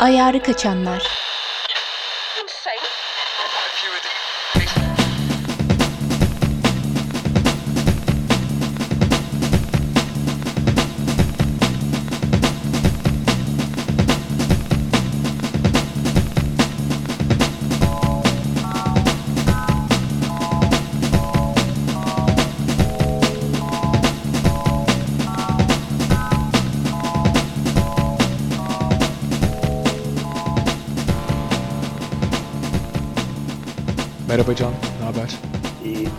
Ayarı kaçanlar. Merhaba Can, ne haber?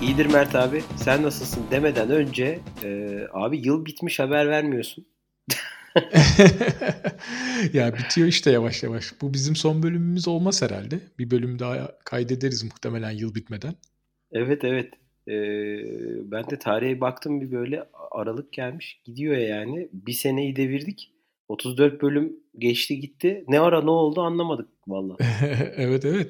İyidir Mert abi, sen nasılsın demeden önce abi yıl bitmiş, haber vermiyorsun. Ya bitiyor işte yavaş yavaş. Bu bizim son bölümümüz olmaz herhalde. Bir bölüm daha kaydederiz muhtemelen yıl bitmeden. Evet. Ben de tarihe baktım, bir böyle Aralık gelmiş. Gidiyor yani. Bir seneyi devirdik. 34 bölüm geçti gitti. Ne ara ne oldu anlamadık vallahi. Evet.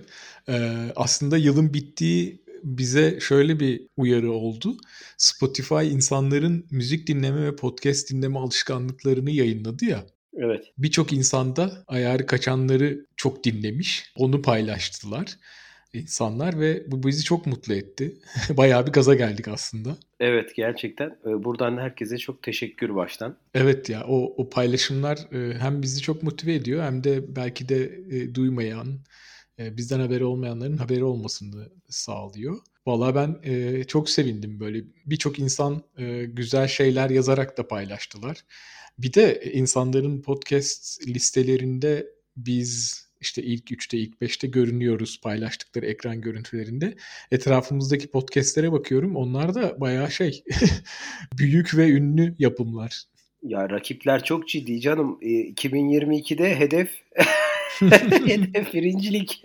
Aslında yılın bittiği bize şöyle bir uyarı oldu. Spotify insanların müzik dinleme ve podcast dinleme alışkanlıklarını yayınladı ya. Evet. Birçok insan da ayarı kaçanları çok dinlemiş. Onu paylaştılar insanlar ve bu bizi çok mutlu etti. Bayağı bir gaza geldik aslında. Evet, gerçekten. Buradan herkese çok teşekkür baştan. Evet ya, o paylaşımlar hem bizi çok motive ediyor hem de belki de duymayan, bizden haberi olmayanların haberi olmasını sağlıyor. Vallahi ben çok sevindim böyle. Birçok insan güzel şeyler yazarak da paylaştılar. Bir de insanların podcast listelerinde biz İşte ilk 3'te, ilk 5'te görünüyoruz paylaştıkları ekran görüntülerinde. Etrafımızdaki podcastlere bakıyorum. Onlar da bayağı büyük ve ünlü yapımlar. Ya rakipler çok ciddi canım. 2022'de hedef birincilik.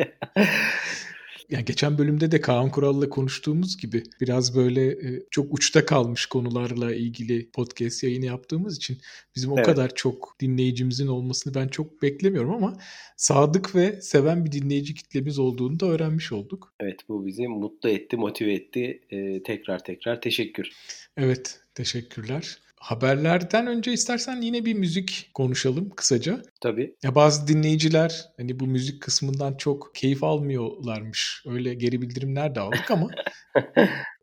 Ya geçen bölümde de Kaan Kurallı'la konuştuğumuz gibi biraz böyle çok uçta kalmış konularla ilgili podcast yayını yaptığımız için bizim o kadar çok dinleyicimizin olmasını ben çok beklemiyorum ama sadık ve seven bir dinleyici kitlemiz olduğunu da öğrenmiş olduk. Evet, bu bizi mutlu etti, motive etti. Tekrar teşekkür. Evet, teşekkürler. Haberlerden önce istersen yine bir müzik konuşalım kısaca. Tabii. Ya bazı dinleyiciler hani bu müzik kısmından çok keyif almıyorlarmış. Öyle geri bildirimler de aldık ama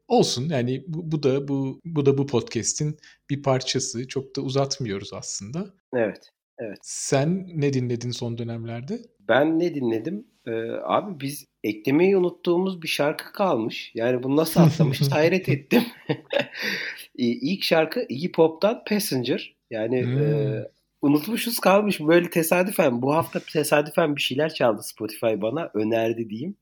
olsun yani bu da bu podcast'in bir parçası. Çok da uzatmıyoruz aslında. Evet. Sen ne dinledin son dönemlerde? Ben ne dinledim? Abi biz eklemeyi unuttuğumuz bir şarkı kalmış. Yani bunu nasıl atlamışız hayret ettim. İlk şarkı Iggy Pop'tan Passenger. Yani unutmuşuz kalmış. Böyle tesadüfen bu hafta bir şeyler çaldı Spotify bana. Önerdi diyeyim.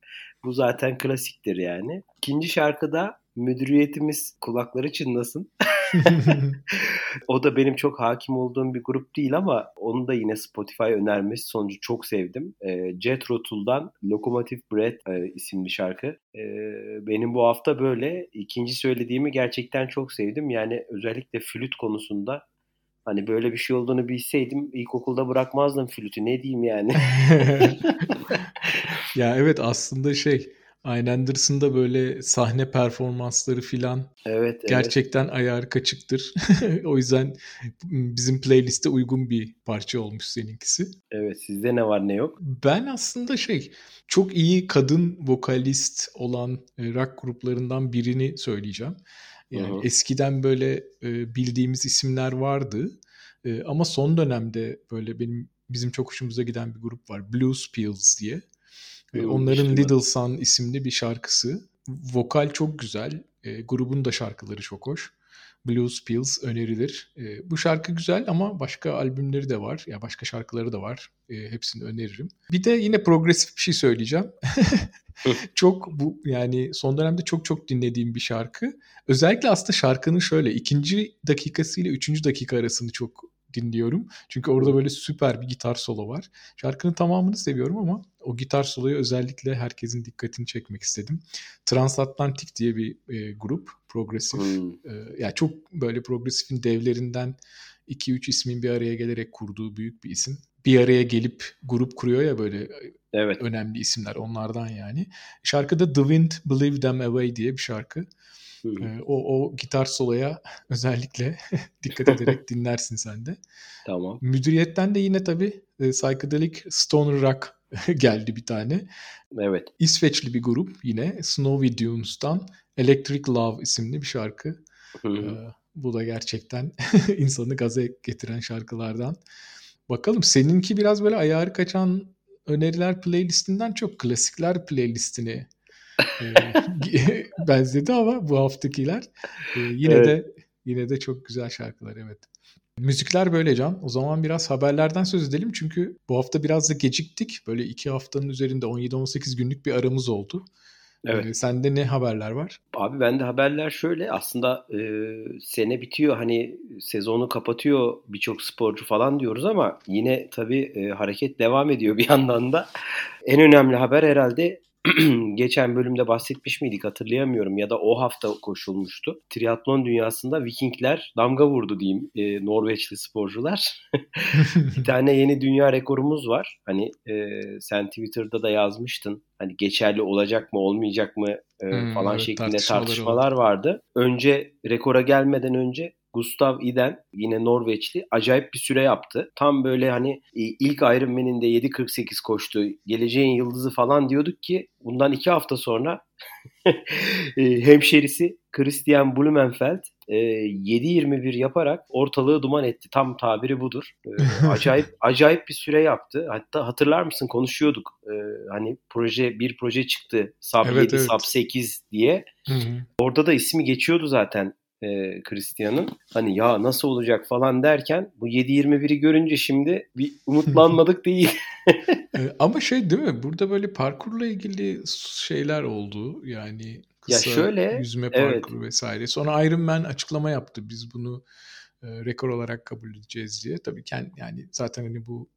Bu zaten klasiktir yani. İkinci şarkıda Müdüriyetimiz, kulakları çınlasın. O da benim çok hakim olduğum bir grup değil ama onu da yine Spotify önermesi sonucu çok sevdim. Jethro Tull'dan Locomotive Breath isimli şarkı. Benim bu hafta böyle. İkinci söylediğimi gerçekten çok sevdim. Yani özellikle flüt konusunda hani böyle bir şey olduğunu bilseydim ilkokulda bırakmazdım flütü. Ne diyeyim yani. Ya evet, aslında Ian Anderson'da böyle sahne performansları filan gerçekten ayarı kaçıktır. O yüzden bizim playliste uygun bir parça olmuş seninkisi. Evet, sizde ne var ne yok? Ben aslında çok iyi kadın vokalist olan rock gruplarından birini söyleyeceğim. Yani eskiden böyle bildiğimiz isimler vardı ama son dönemde böyle bizim çok hoşumuza giden bir grup var. Blues Pills diye. Onların Little Sun isimli bir şarkısı. Vokal çok güzel. Grubun da şarkıları çok hoş. Blues Pills önerilir. Bu şarkı güzel ama başka albümleri de var. Ya başka şarkıları da var. Hepsini öneririm. Bir de yine progresif bir şey söyleyeceğim. Çok bu yani son dönemde çok dinlediğim bir şarkı. Özellikle aslında şarkının ikinci dakikası ile üçüncü dakika arasını çok dinliyorum. Çünkü orada böyle süper bir gitar solo var. Şarkının tamamını seviyorum ama o gitar soloyu özellikle herkesin dikkatini çekmek istedim. Transatlantic diye bir grup. Progresif. Yani çok böyle progresifin devlerinden 2-3 ismin bir araya gelerek kurduğu büyük bir isim. Bir araya gelip grup kuruyor ya böyle önemli isimler, onlardan yani. Şarkıda The Wind Believes Them Away diye bir şarkı. O gitar soloya özellikle dikkat ederek dinlersin sen de. Tamam. Müdüriyetten de yine tabii psychedelic stoner rock geldi bir tane. Evet. İsveçli bir grup yine Snowy Dunes'tan Electric Love isimli bir şarkı. Bu da gerçekten insanı gaza getiren şarkılardan. Bakalım, seninki biraz böyle ayarı kaçan öneriler playlistinden çok klasikler playlistini benzedi ama bu haftakiler yine de çok güzel şarkılar, evet. Müzikler böyle Can. O zaman biraz haberlerden söz edelim çünkü bu hafta biraz da geciktik. Böyle 2 haftanın üzerinde 17-18 günlük bir aramız oldu. Evet. Sende ne haberler var? Abi bende haberler şöyle aslında sene bitiyor, hani sezonu kapatıyor birçok sporcu falan diyoruz ama yine tabii hareket devam ediyor bir yandan da. En önemli haber herhalde geçen bölümde bahsetmiş miydik hatırlayamıyorum ya da o hafta koşulmuştu. Triatlon dünyasında Vikingler damga vurdu diyeyim, Norveçli sporcular. Bir tane yeni dünya rekorumuz var. Hani sen Twitter'da da yazmıştın. Hani geçerli olacak mı olmayacak mı falan şeklinde tartışmalar vardı. Önce rekora gelmeden önce Gustav Iden yine Norveçli acayip bir süre yaptı. Tam böyle hani ilk Iron Man'in de 7.48 koştu. Geleceğin yıldızı falan diyorduk ki bundan 2 hafta sonra hemşerisi Kristian Blummenfelt 7.21 yaparak ortalığı duman etti. Tam tabiri budur. Acayip bir süre yaptı. Hatta hatırlar mısın konuşuyorduk. Hani bir proje çıktı. Sub 7, evet. Sub 8 diye. Hı-hı. Orada da ismi geçiyordu zaten. Christian'ın hani ya nasıl olacak falan derken bu 7.21'i görünce şimdi bir umutlanmadık değil. Ama şey değil mi? Burada böyle parkurla ilgili şeyler oldu. Yani kısa ya şöyle, yüzme parkuru vesaire. Sonra Iron Man açıklama yaptı. Biz bunu rekor olarak kabul edeceğiz diye. Tabii yani zaten hani bu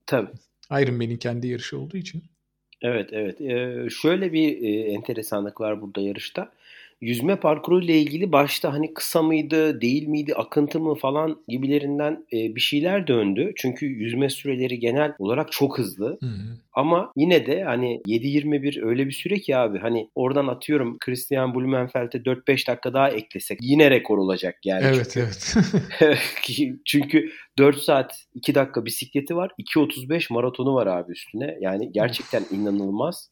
Iron Man'in kendi yarışı olduğu için. Evet. Şöyle bir enteresanlık var burada yarışta. Yüzme parkuru ile ilgili başta hani kısa mıydı, değil miydi, akıntı mı falan gibilerinden bir şeyler döndü. Çünkü yüzme süreleri genel olarak çok hızlı. Hı-hı. Ama yine de hani 7.21 öyle bir süre ki abi hani oradan atıyorum Kristian Blummenfeld'e 4-5 dakika daha eklesek yine rekor olacak yani. Evet. Çünkü 4 saat 2 dakika bisikleti var, 2.35 maratonu var abi üstüne. Yani gerçekten inanılmaz.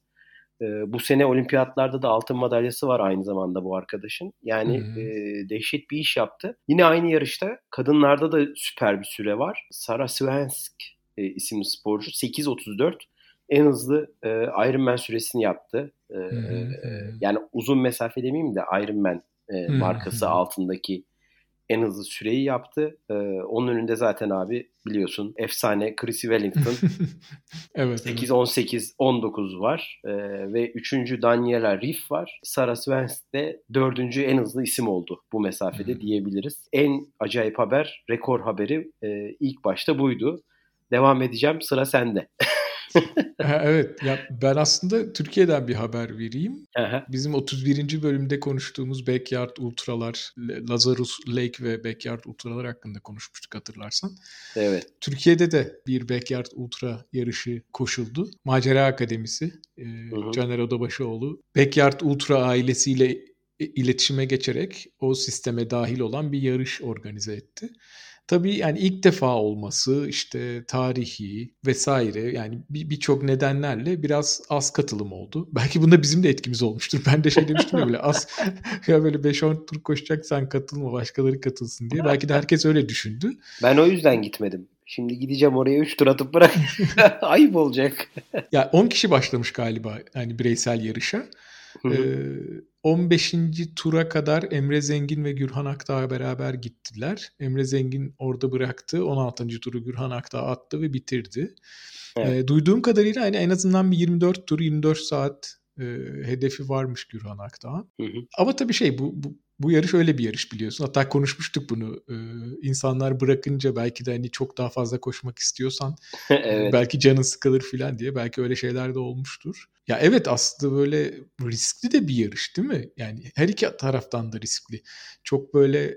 Bu sene olimpiyatlarda da altın madalyası var aynı zamanda bu arkadaşın. Yani dehşet bir iş yaptı. Yine aynı yarışta kadınlarda da süper bir süre var. Sara Svensk isimli sporcu 8.34 en hızlı Ironman süresini yaptı. Yani uzun mesafe demeyeyim de Ironman markası altındaki en hızlı süreyi yaptı. Onun önünde zaten abi biliyorsun efsane Chrissie Wellington. Evet. 8-18-19 var. Ve 3. Daniela Ryf var. Sara Svensk de 4. en hızlı isim oldu bu mesafede diyebiliriz. En acayip haber, rekor haberi ilk başta buydu. Devam edeceğim. Sıra sende. Evet. Ya ben aslında Türkiye'den bir haber vereyim. Aha. Bizim 31. bölümde konuştuğumuz Backyard Ultralar, Lazarus Lake ve Backyard Ultralar hakkında konuşmuştuk hatırlarsan. Evet. Türkiye'de de bir Backyard Ultra yarışı koşuldu. Macera Akademisi, Caner Odabaşoğlu, Backyard Ultra ailesiyle iletişime geçerek o sisteme dahil olan bir yarış organize etti. Tabii yani ilk defa olması, işte tarihi vesaire yani birçok nedenlerle biraz az katılım oldu. Belki bunda bizim de etkimiz olmuştur. Ben de şey demiştim ya böyle az ya böyle 5-10 tur koşacaksan katılma başkaları katılsın diye. Belki de herkes öyle düşündü. Ben o yüzden gitmedim. Şimdi gideceğim oraya 3 tur atıp bırak. Ayıp olacak. Ya 10 kişi başlamış galiba yani bireysel yarışa. 15. tura kadar Emre Zengin ve Gürhan Akdağ beraber gittiler. Emre Zengin orada bıraktı. 16. turu Gürhan Akdağ attı ve bitirdi. Evet. Duyduğum kadarıyla hani en azından bir 24 tur, 24 saat hedefi varmış Gürhan Akdağ'ın. Ama tabii bu yarış öyle bir yarış biliyorsun. Hatta konuşmuştuk bunu. İnsanlar bırakınca belki de hani çok daha fazla koşmak istiyorsan belki canın sıkılır filan diye. Belki öyle şeyler de olmuştur. Ya evet aslında böyle riskli de bir yarış değil mi? Yani her iki taraftan da riskli. Çok böyle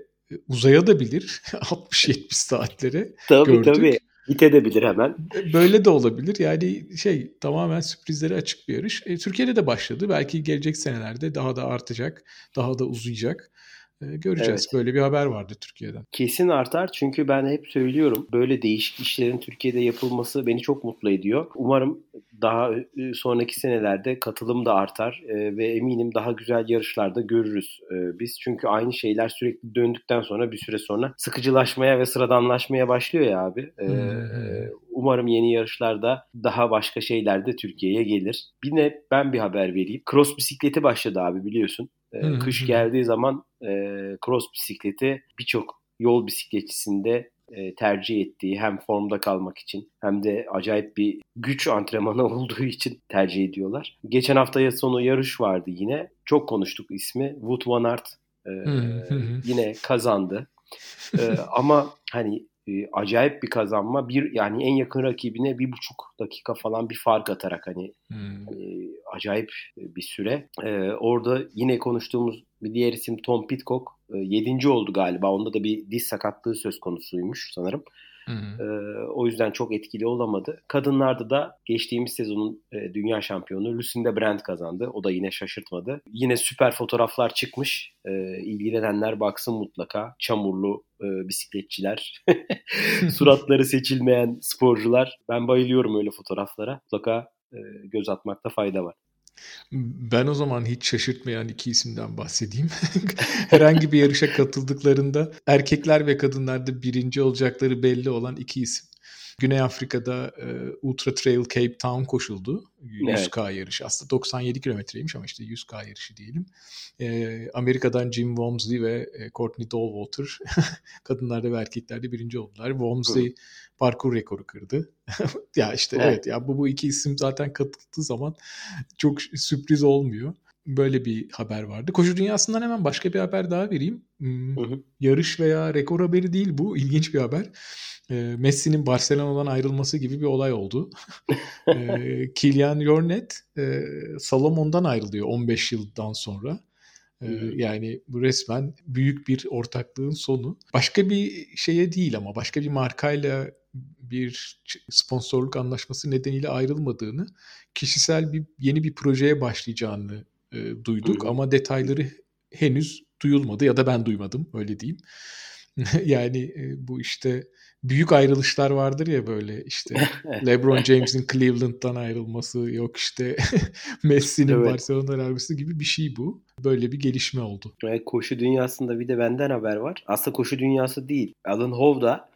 uzaya da bilir. 60-70 saatlere gördük. Tabii. Git edebilir hemen. Böyle de olabilir. Yani tamamen sürprizlere açık bir yarış. Türkiye'de de başladı. Belki gelecek senelerde daha da artacak, daha da uzayacak. Göreceğiz. Evet. Böyle bir haber vardı Türkiye'den. Kesin artar çünkü ben hep söylüyorum, böyle değişik işlerin Türkiye'de yapılması beni çok mutlu ediyor. Umarım daha sonraki senelerde katılım da artar ve eminim daha güzel yarışlarda görürüz biz. Çünkü aynı şeyler sürekli döndükten sonra bir süre sonra sıkıcılaşmaya ve sıradanlaşmaya başlıyor ya abi. Umarım yeni yarışlarda daha başka şeyler de Türkiye'ye gelir. Bir de ben bir haber vereyim. Cross bisikleti başladı abi, biliyorsun. Kış geldiği zaman cross bisikleti birçok yol bisikletçisinde tercih ettiği, hem formda kalmak için hem de acayip bir güç antrenmanı olduğu için tercih ediyorlar. Geçen hafta sonu yarış vardı yine. Çok konuştuk ismi. Wout van Aert yine kazandı. Ama hani acayip bir kazanma. Yani en yakın rakibine 1,5 dakika falan bir fark atarak hani acayip bir süre. Orada yine konuştuğumuz bir diğer isim Tom Pidcock. 7. oldu galiba. Onda da bir diz sakatlığı söz konusuymuş sanırım. O yüzden çok etkili olamadı. Kadınlarda da geçtiğimiz sezonun dünya şampiyonu Lucinda Brandt kazandı. O da yine şaşırtmadı. Yine süper fotoğraflar çıkmış. İlgilenenler baksın mutlaka. Çamurlu bisikletçiler, suratları seçilmeyen sporcular. Ben bayılıyorum öyle fotoğraflara. Mutlaka göz atmakta fayda var. Ben o zaman hiç şaşırtmayan iki isimden bahsedeyim. Herhangi bir yarışa katıldıklarında erkekler ve kadınlarda birinci olacakları belli olan iki isim. Güney Afrika'da Ultra Trail Cape Town koşuldu. 100K yarışı. Aslında 97 kilometreymiş ama işte 100K yarışı diyelim. Amerika'dan Jim Walmsley ve Courtney Dauwalter kadınlarda ve erkeklerde birinci oldular. Walmsley parkur rekoru kırdı. Ya işte evet ya bu iki isim zaten katıldığı zaman çok sürpriz olmuyor. Böyle bir haber vardı. Koşu dünyasından hemen başka bir haber daha vereyim. Yarış veya rekor haberi değil bu. İlginç bir haber. Messi'nin Barcelona'dan ayrılması gibi bir olay oldu. Kylian Jornet Salomon'dan ayrılıyor 15 yıldan sonra. Yani bu resmen büyük bir ortaklığın sonu. Başka bir şeye değil ama başka bir markayla bir sponsorluk anlaşması nedeniyle ayrılmadığını, kişisel yeni bir projeye başlayacağını duyduk ama detayları henüz duyulmadı ya da ben duymadım öyle diyeyim. Yani bu işte büyük ayrılışlar vardır ya böyle işte LeBron James'in Cleveland'dan ayrılması, yok işte Messi'nin Barcelona'dan ayrılması gibi bir şey bu. Böyle bir gelişme oldu. Koşu dünyasında bir de benden haber var. Aslında koşu dünyası değil. Alan Hovda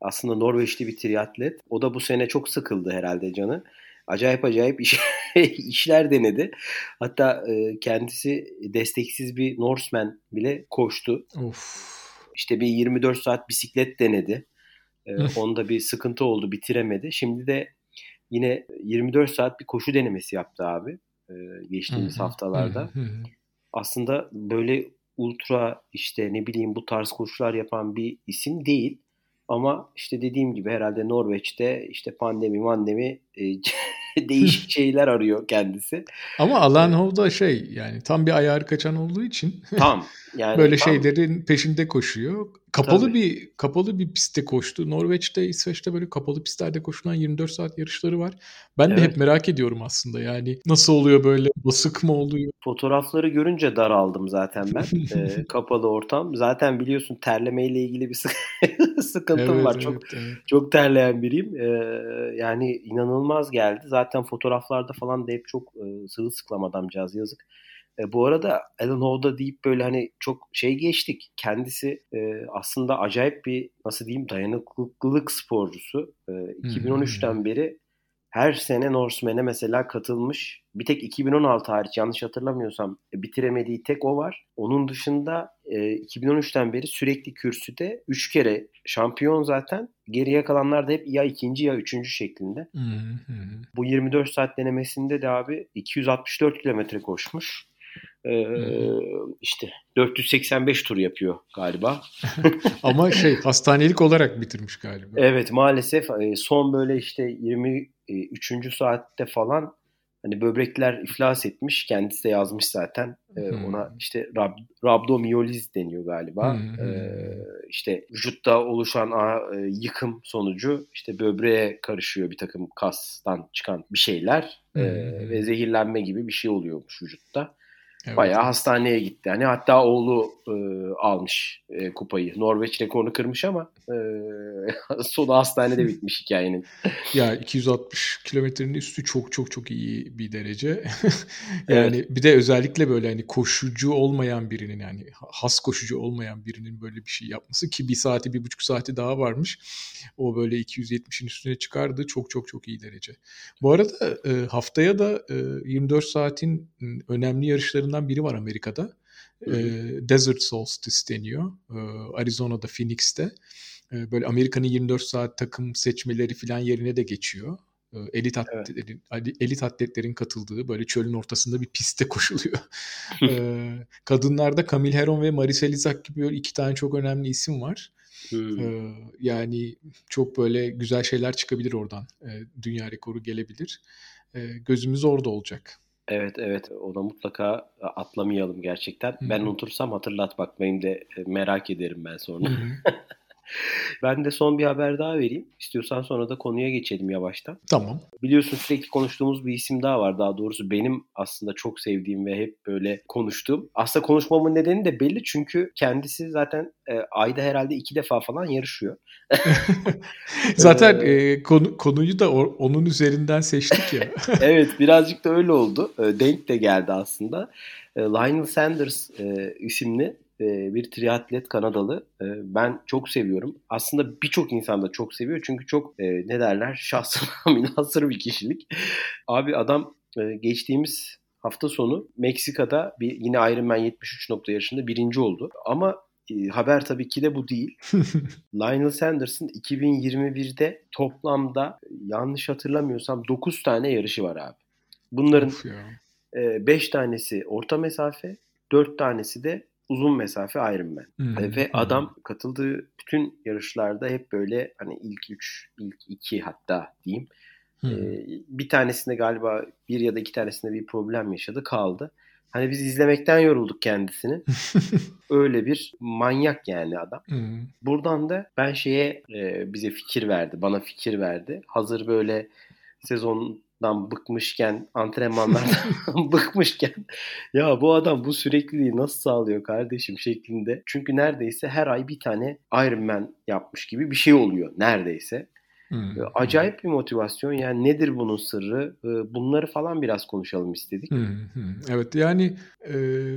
aslında Norveçli bir triatlet. O da bu sene çok sıkıldı herhalde canı. Acayip işler denedi. Hatta kendisi desteksiz bir Norseman bile koştu. Of. İşte bir 24 saat bisiklet denedi. Onda bir sıkıntı oldu, bitiremedi. Şimdi de yine 24 saat bir koşu denemesi yaptı abi. Geçtiğimiz haftalarda. Aslında böyle ultra işte ne bileyim bu tarz koşular yapan bir isim değil. Ama işte dediğim gibi herhalde Norveç'te işte pandemi değişik şeyler arıyor kendisi. Ama Alan Hovda yani tam bir ayarı kaçan olduğu için böyle şeylerin peşinde koşuyor. Kapalı bir pistte koştu. Norveç'te, İsveç'te böyle kapalı pistlerde koşulan 24 saat yarışları var. Ben de hep merak ediyorum aslında yani nasıl oluyor, böyle basık mı oluyor? Fotoğrafları görünce daraldım zaten ben. Kapalı ortam. Zaten biliyorsun terlemeyle ilgili bir sıkıntım var. Çok terleyen biriyim. Yani inanılmaz geldi. Zaten fotoğraflarda falan da hep çok sırılsıklam adamcağız, yazık. Bu arada Alan Hovda deyip böyle hani çok geçtik. Kendisi aslında acayip bir dayanıklılık sporcusu. 2013'ten beri her sene Norseman'e mesela katılmış. Bir tek 2016 hariç yanlış hatırlamıyorsam bitiremediği tek o var. Onun dışında 2013'ten beri sürekli kürsüde 3 kere şampiyon zaten. Geriye kalanlar da hep ya ikinci ya üçüncü şeklinde. Bu 24 saat denemesinde de abi 264 kilometre koşmuş. İşte 485 tur yapıyor galiba. Ama hastanelik olarak bitirmiş galiba. Evet, maalesef son böyle işte 23. saatte falan hani böbrekler iflas etmiş. Kendisi de yazmış zaten. Ona işte rabdomiyoliz deniyor galiba. İşte vücutta oluşan yıkım sonucu işte böbreğe karışıyor bir takım kastan çıkan bir şeyler ve zehirlenme gibi bir şey oluyormuş vücutta. Evet. Bayağı hastaneye gitti. Yani hatta oğlu almış kupayı. Norveç rekorunu kırmış ama sonu hastanede bitmiş hikayenin. Ya 260 kilometrenin üstü çok çok çok iyi bir derece. Yani evet. Bir de özellikle böyle hani koşucu olmayan birinin, yani has koşucu olmayan birinin böyle bir şey yapması, ki bir saati, 1,5 saati daha varmış. O böyle 270'in üstüne çıkardı. Çok çok çok iyi derece. Bu arada haftaya da 24 saatin önemli yarışlarından biri var Amerika'da. Desert Solstice deniyor. Arizona'da, Phoenix'te. Böyle Amerika'nın 24 saat takım seçmeleri falan yerine de geçiyor. Elit atletlerin katıldığı böyle çölün ortasında bir pistte koşuluyor. Kadınlarda Camille Heron ve Marisa Lizak gibi 2 tane çok önemli isim var. Yani çok böyle güzel şeyler çıkabilir oradan. Dünya rekoru gelebilir. Gözümüz orada olacak. Evet. Ona mutlaka atlamayalım gerçekten. Hı-hı. Ben unutursam hatırlat bak. Benim de merak ederim ben sonra. Ben de son bir haber daha vereyim. İstiyorsan sonra da konuya geçelim yavaştan. Tamam. Biliyorsun sürekli konuştuğumuz bir isim daha var. Daha doğrusu benim aslında çok sevdiğim ve hep böyle konuştuğum. Aslında konuşmamın nedeni de belli. Çünkü kendisi zaten ayda herhalde 2 defa falan yarışıyor. Zaten konuyu da onun üzerinden seçtik ya. Evet, birazcık da öyle oldu. Denk de geldi aslında. Lionel Sanders isimli bir triatlet Kanadalı. Ben çok seviyorum. Aslında birçok insan da çok seviyor. Çünkü çok şahsına münhasır bir kişilik. Abi adam geçtiğimiz hafta sonu Meksika'da yine Iron Man 73 nokta yarışında 1. oldu. Ama haber tabii ki de bu değil. Lionel Sanders'ın 2021'de toplamda yanlış hatırlamıyorsam 9 tane yarışı var abi. Bunların 5 tanesi orta mesafe, 4 tanesi de uzun mesafe Iron Man. Ve adam katıldığı bütün yarışlarda hep böyle hani ilk 3, ilk 2 hatta diyeyim. Bir tanesinde galiba 1 ya da 2 tanesinde bir problem yaşadı, kaldı. Hani biz izlemekten yorulduk kendisini. Öyle bir manyak yani adam. Buradan da ben bize fikir verdi, bana fikir verdi. Hazır böyle sezondan bıkmışken, antrenmanlardan bıkmışken, ya bu adam bu sürekliliği nasıl sağlıyor kardeşim şeklinde. Çünkü neredeyse her ay bir tane Ironman yapmış gibi bir şey oluyor neredeyse. Acayip bir motivasyon. Yani nedir bunun sırrı? Bunları falan biraz konuşalım istedik. Evet, yani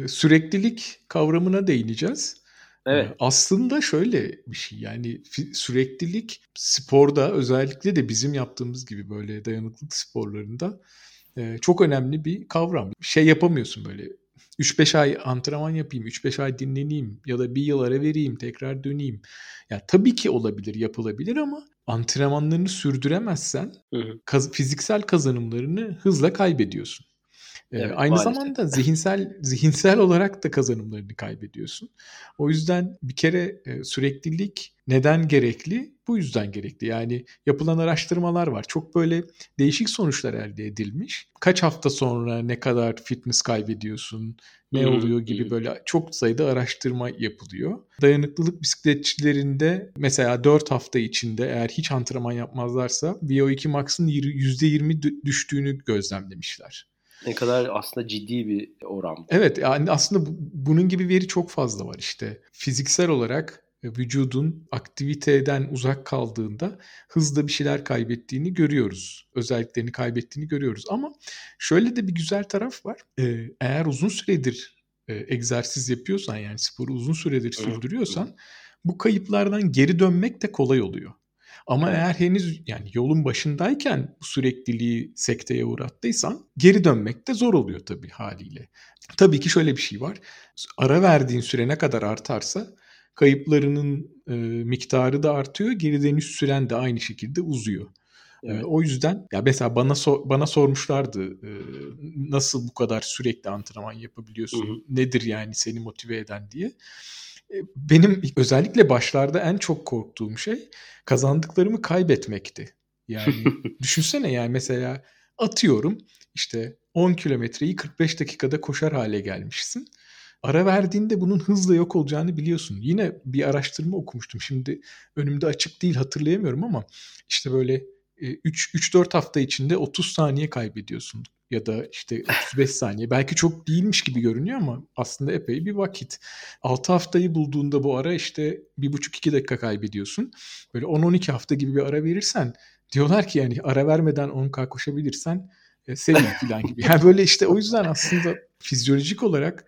süreklilik kavramına değineceğiz. Evet. Aslında şöyle bir şey, yani süreklilik sporda, özellikle de bizim yaptığımız gibi böyle dayanıklılık sporlarında çok önemli bir kavram. Şey yapamıyorsun böyle 3-5 ay antrenman yapayım, 3-5 ay dinleneyim ya da bir yıl ara vereyim, tekrar döneyim. Ya tabii ki olabilir, yapılabilir ama antrenmanlarını sürdüremezsen fiziksel kazanımlarını hızla kaybediyorsun. Evet, aynı maalesef. Zamanda zihinsel olarak da kazanımlarını kaybediyorsun. O yüzden bir kere süreklilik neden gerekli? Bu yüzden gerekli. Yani yapılan araştırmalar var. Çok böyle değişik sonuçlar elde edilmiş. Kaç hafta sonra ne kadar fitness kaybediyorsun, ne oluyor gibi böyle çok sayıda araştırma yapılıyor. Dayanıklılık bisikletçilerinde mesela 4 hafta içinde eğer hiç antrenman yapmazlarsa VO2 max'ın %20 düştüğünü gözlemlemişler. Ne kadar aslında ciddi bir oran. Evet, yani aslında bunun gibi veri çok fazla var işte. Fiziksel olarak vücudun aktiviteden uzak kaldığında hızla bir şeyler kaybettiğini görüyoruz. Özelliklerini kaybettiğini görüyoruz. Ama şöyle de bir güzel taraf var. Eğer uzun süredir egzersiz yapıyorsan, yani sporu uzun süredir sürdürüyorsan bu kayıplardan geri dönmek de kolay oluyor. Ama eğer henüz yani yolun başındayken bu sürekliliği sekteye uğrattıysan geri dönmek de zor oluyor tabii haliyle. Tabii ki şöyle bir şey var. Ara verdiğin süre ne kadar artarsa kayıplarının miktarı da artıyor. Geri dönüş süren de aynı şekilde uzuyor. Evet. O yüzden ya mesela bana sormuşlardı nasıl bu kadar sürekli antrenman yapabiliyorsun? Nedir yani seni motive eden diye. Benim özellikle başlarda en çok korktuğum şey kazandıklarımı kaybetmekti. Yani düşünsene, yani mesela atıyorum işte 10 kilometreyi 45 dakikada koşar hale gelmişsin. Ara verdiğinde bunun hızla yok olacağını biliyorsun. Yine bir araştırma okumuştum. Şimdi önümde açık değil, hatırlayamıyorum ama işte böyle 3-4 hafta içinde 30 saniye kaybediyorsun. ya da işte 35 saniye. Belki çok değilmiş gibi görünüyor ama aslında epey bir vakit. 6 haftayı bulduğunda bu ara işte 1,5-2 dakika kaybediyorsun. Böyle 10-12 hafta gibi bir ara verirsen diyorlar ki yani ara vermeden 10K koşabilirsen sevin falan gibi. Yani böyle işte o yüzden aslında fizyolojik olarak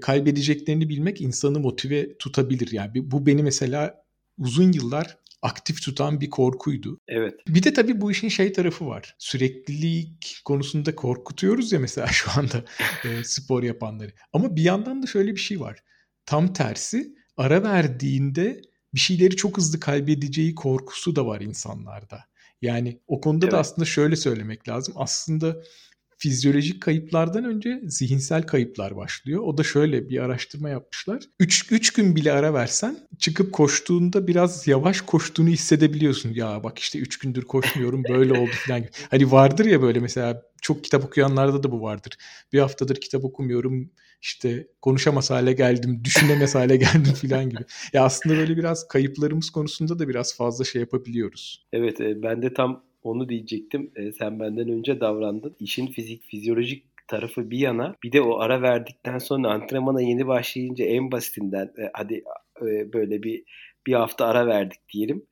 kaybedeceklerini bilmek insanı motive tutabilir. Yani bu beni mesela uzun yıllar aktif tutan bir korkuydu. Evet. Bir de tabii bu işin şey tarafı var. Süreklilik konusunda korkutuyoruz ya mesela şu anda spor yapanları. Ama bir yandan da şöyle bir şey var. Tam tersi, ara verdiğinde bir şeyleri çok hızlı kaybedeceği korkusu da var insanlarda. Yani o konuda evet, da aslında şöyle söylemek lazım. Aslında fizyolojik kayıplardan önce zihinsel kayıplar başlıyor. O da şöyle bir araştırma yapmışlar. 3 gün bile ara versen çıkıp koştuğunda biraz yavaş koştuğunu hissedebiliyorsun. Ya bak işte 3 gündür koşmuyorum böyle oldu falan gibi. Hani vardır ya böyle mesela çok kitap okuyanlarda da bu vardır. Bir haftadır kitap okumuyorum işte konuşamaz hale geldim, düşünemez hale geldim falan gibi. Ya aslında böyle biraz kayıplarımız konusunda da biraz fazla şey yapabiliyoruz. Evet, ben de tam onu diyecektim. Sen benden önce davrandın. İşin fizyolojik tarafı bir yana, bir de o ara verdikten sonra antrenmana yeni başlayınca en basitinden hadi böyle bir hafta ara verdik diyelim.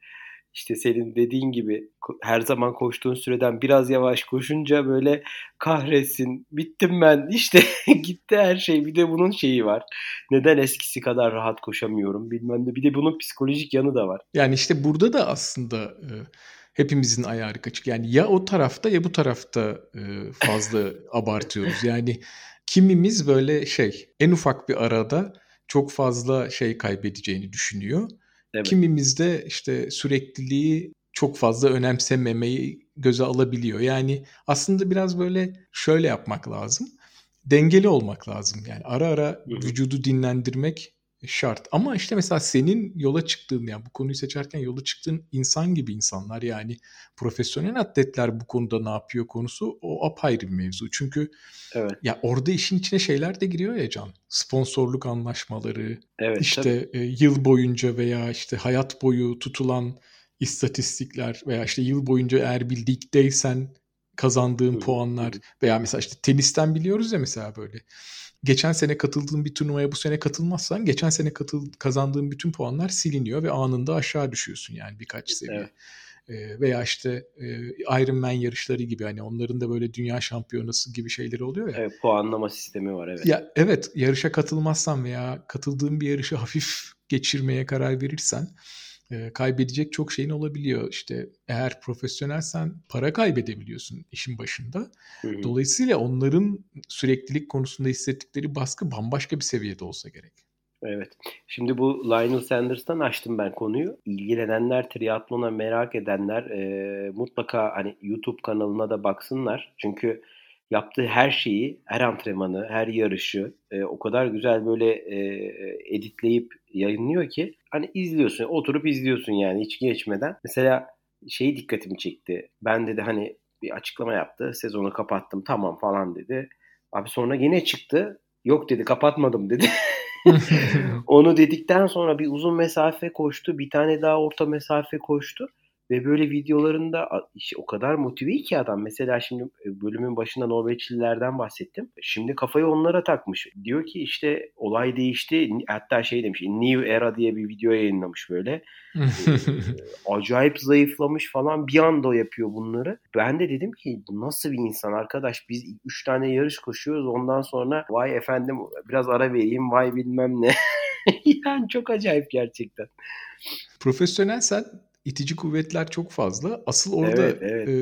İşte senin dediğin gibi her zaman koştuğun süreden biraz yavaş koşunca böyle kahretsin bittim ben işte gitti her şey. Bir de bunun şeyi var. Neden eskisi kadar rahat koşamıyorum bilmem ne. Bir de bunun psikolojik yanı da var. Yani işte burada da aslında hepimizin ayarı kaçık. Yani ya o tarafta ya bu tarafta fazla abartıyoruz. Yani kimimiz böyle şey en ufak bir arada çok fazla şey kaybedeceğini düşünüyor. Evet. Kimimiz de işte sürekliliği çok fazla önemsememeyi göze alabiliyor. Yani aslında biraz böyle şöyle yapmak lazım. Dengeli olmak lazım. Yani ara ara vücudu dinlendirmek şart. Ama işte mesela senin yola çıktığın, yani bu konuyu seçerken yola çıktığın insan gibi insanlar, yani profesyonel atletler bu konuda ne yapıyor konusu o apayrı bir mevzu. Çünkü evet, ya orada işin içine şeyler de giriyor ya Can. Sponsorluk anlaşmaları, evet, işte tabii, yıl boyunca veya işte hayat boyu tutulan istatistikler veya işte yıl boyunca eğer bir ligdeysen kazandığın puanlar veya mesela işte tenisten biliyoruz ya mesela böyle. Geçen sene katıldığın bir turnuvaya bu sene katılmazsan geçen sene kazandığın bütün puanlar siliniyor ve anında aşağı düşüyorsun yani birkaç seviye. Evet. Veya işte Iron Man yarışları gibi, hani onların da böyle dünya şampiyonası gibi şeyleri oluyor ya. Evet, puanlama sistemi var, evet. Ya evet, yarışa katılmazsan veya katıldığın bir yarışı hafif geçirmeye karar verirsen kaybedecek çok şeyin olabiliyor. İşte eğer profesyonelsen para kaybedebiliyorsun işin başında. Hı-hı. Dolayısıyla onların süreklilik konusunda hissettikleri baskı bambaşka bir seviyede olsa gerek. Evet. Şimdi bu Lionel Sanders'tan açtım ben konuyu. İlgilenenler, triatlona merak edenler mutlaka hani YouTube kanalına da baksınlar. Çünkü yaptığı her şeyi, her antrenmanı, her yarışı o kadar güzel böyle editleyip yayınlıyor ki hani izliyorsun, oturup izliyorsun yani hiç geçmeden. Mesela şey dikkatimi çekti. Ben dedi hani bir açıklama yaptı. Sezonu kapattım tamam falan dedi. Abi sonra yine çıktı. Yok dedi, kapatmadım dedi. Onu dedikten sonra bir uzun mesafe koştu. Bir tane daha orta mesafe koştu. Ve böyle videolarında o kadar motive ki adam. Mesela şimdi bölümün başında Norveçlilerden bahsettim. Şimdi kafayı onlara takmış. Diyor ki işte olay değişti. Hatta şey demiş, New Era diye bir video yayınlamış böyle. Acayip zayıflamış falan. Bir anda o yapıyor bunları. Ben de dedim ki nasıl bir insan arkadaş? Biz 3 tane yarış koşuyoruz. Ondan sonra vay efendim biraz ara vereyim. Vay bilmem ne. Yani çok acayip gerçekten. Profesyonelsen İtici kuvvetler çok fazla. Asıl orada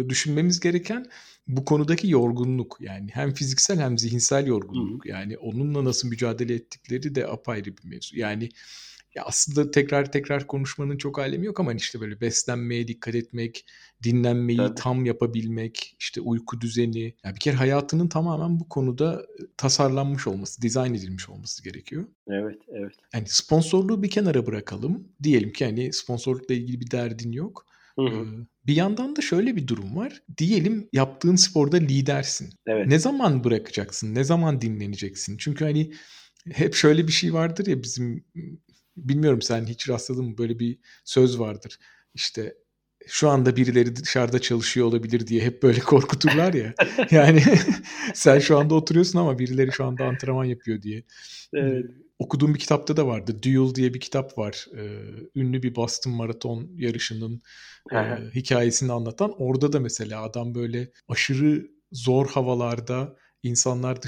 düşünmemiz gereken bu konudaki yorgunluk. Yani hem fiziksel hem zihinsel yorgunluk. Hı-hı. Yani onunla nasıl mücadele ettikleri de apayrı bir mevzu. Yani ya aslında tekrar konuşmanın çok alemi yok ama işte böyle beslenmeye dikkat etmek, dinlenmeyi tam yapabilmek, işte uyku düzeni. Yani bir kere hayatının tamamen bu konuda tasarlanmış olması, dizayn edilmiş olması gerekiyor. Evet, evet. Yani sponsorluğu bir kenara bırakalım. Diyelim ki hani sponsorlukla ilgili bir derdin yok. Hı-hı. Bir yandan da şöyle bir durum var. Diyelim yaptığın sporda lidersin. Evet. Ne zaman bırakacaksın? Ne zaman dinleneceksin? Çünkü hani hep şöyle bir şey vardır ya bizim... Bilmiyorum sen hiç rastladın mı, böyle bir söz vardır. İşte şu anda birileri dışarıda çalışıyor olabilir diye hep böyle korkuturlar ya. Yani sen şu anda oturuyorsun ama birileri şu anda antrenman yapıyor diye. Evet. Okuduğum bir kitapta da vardı. Duel diye bir kitap var. Ünlü bir Boston Maraton yarışının hikayesini anlatan. Orada da mesela adam böyle aşırı zor havalarda insanlar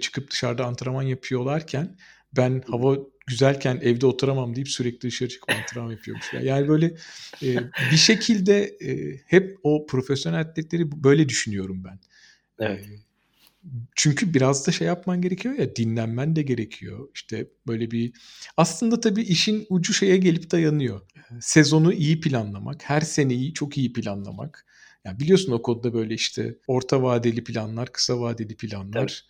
çıkıp dışarıda antrenman yapıyorlarken ben hava güzelken evde oturamam deyip sürekli dışarı çıkıp antrenman yapıyormuş. Yani böyle bir şekilde hep o profesyonel atletleri böyle düşünüyorum ben. Evet. Çünkü biraz da şey yapman gerekiyor ya, dinlenmen de gerekiyor. İşte böyle bir aslında tabii işin ucu şeye gelip dayanıyor. Sezonu iyi planlamak, her seneyi çok iyi planlamak. Yani biliyorsun o konuda böyle işte orta vadeli planlar, kısa vadeli planlar. Evet.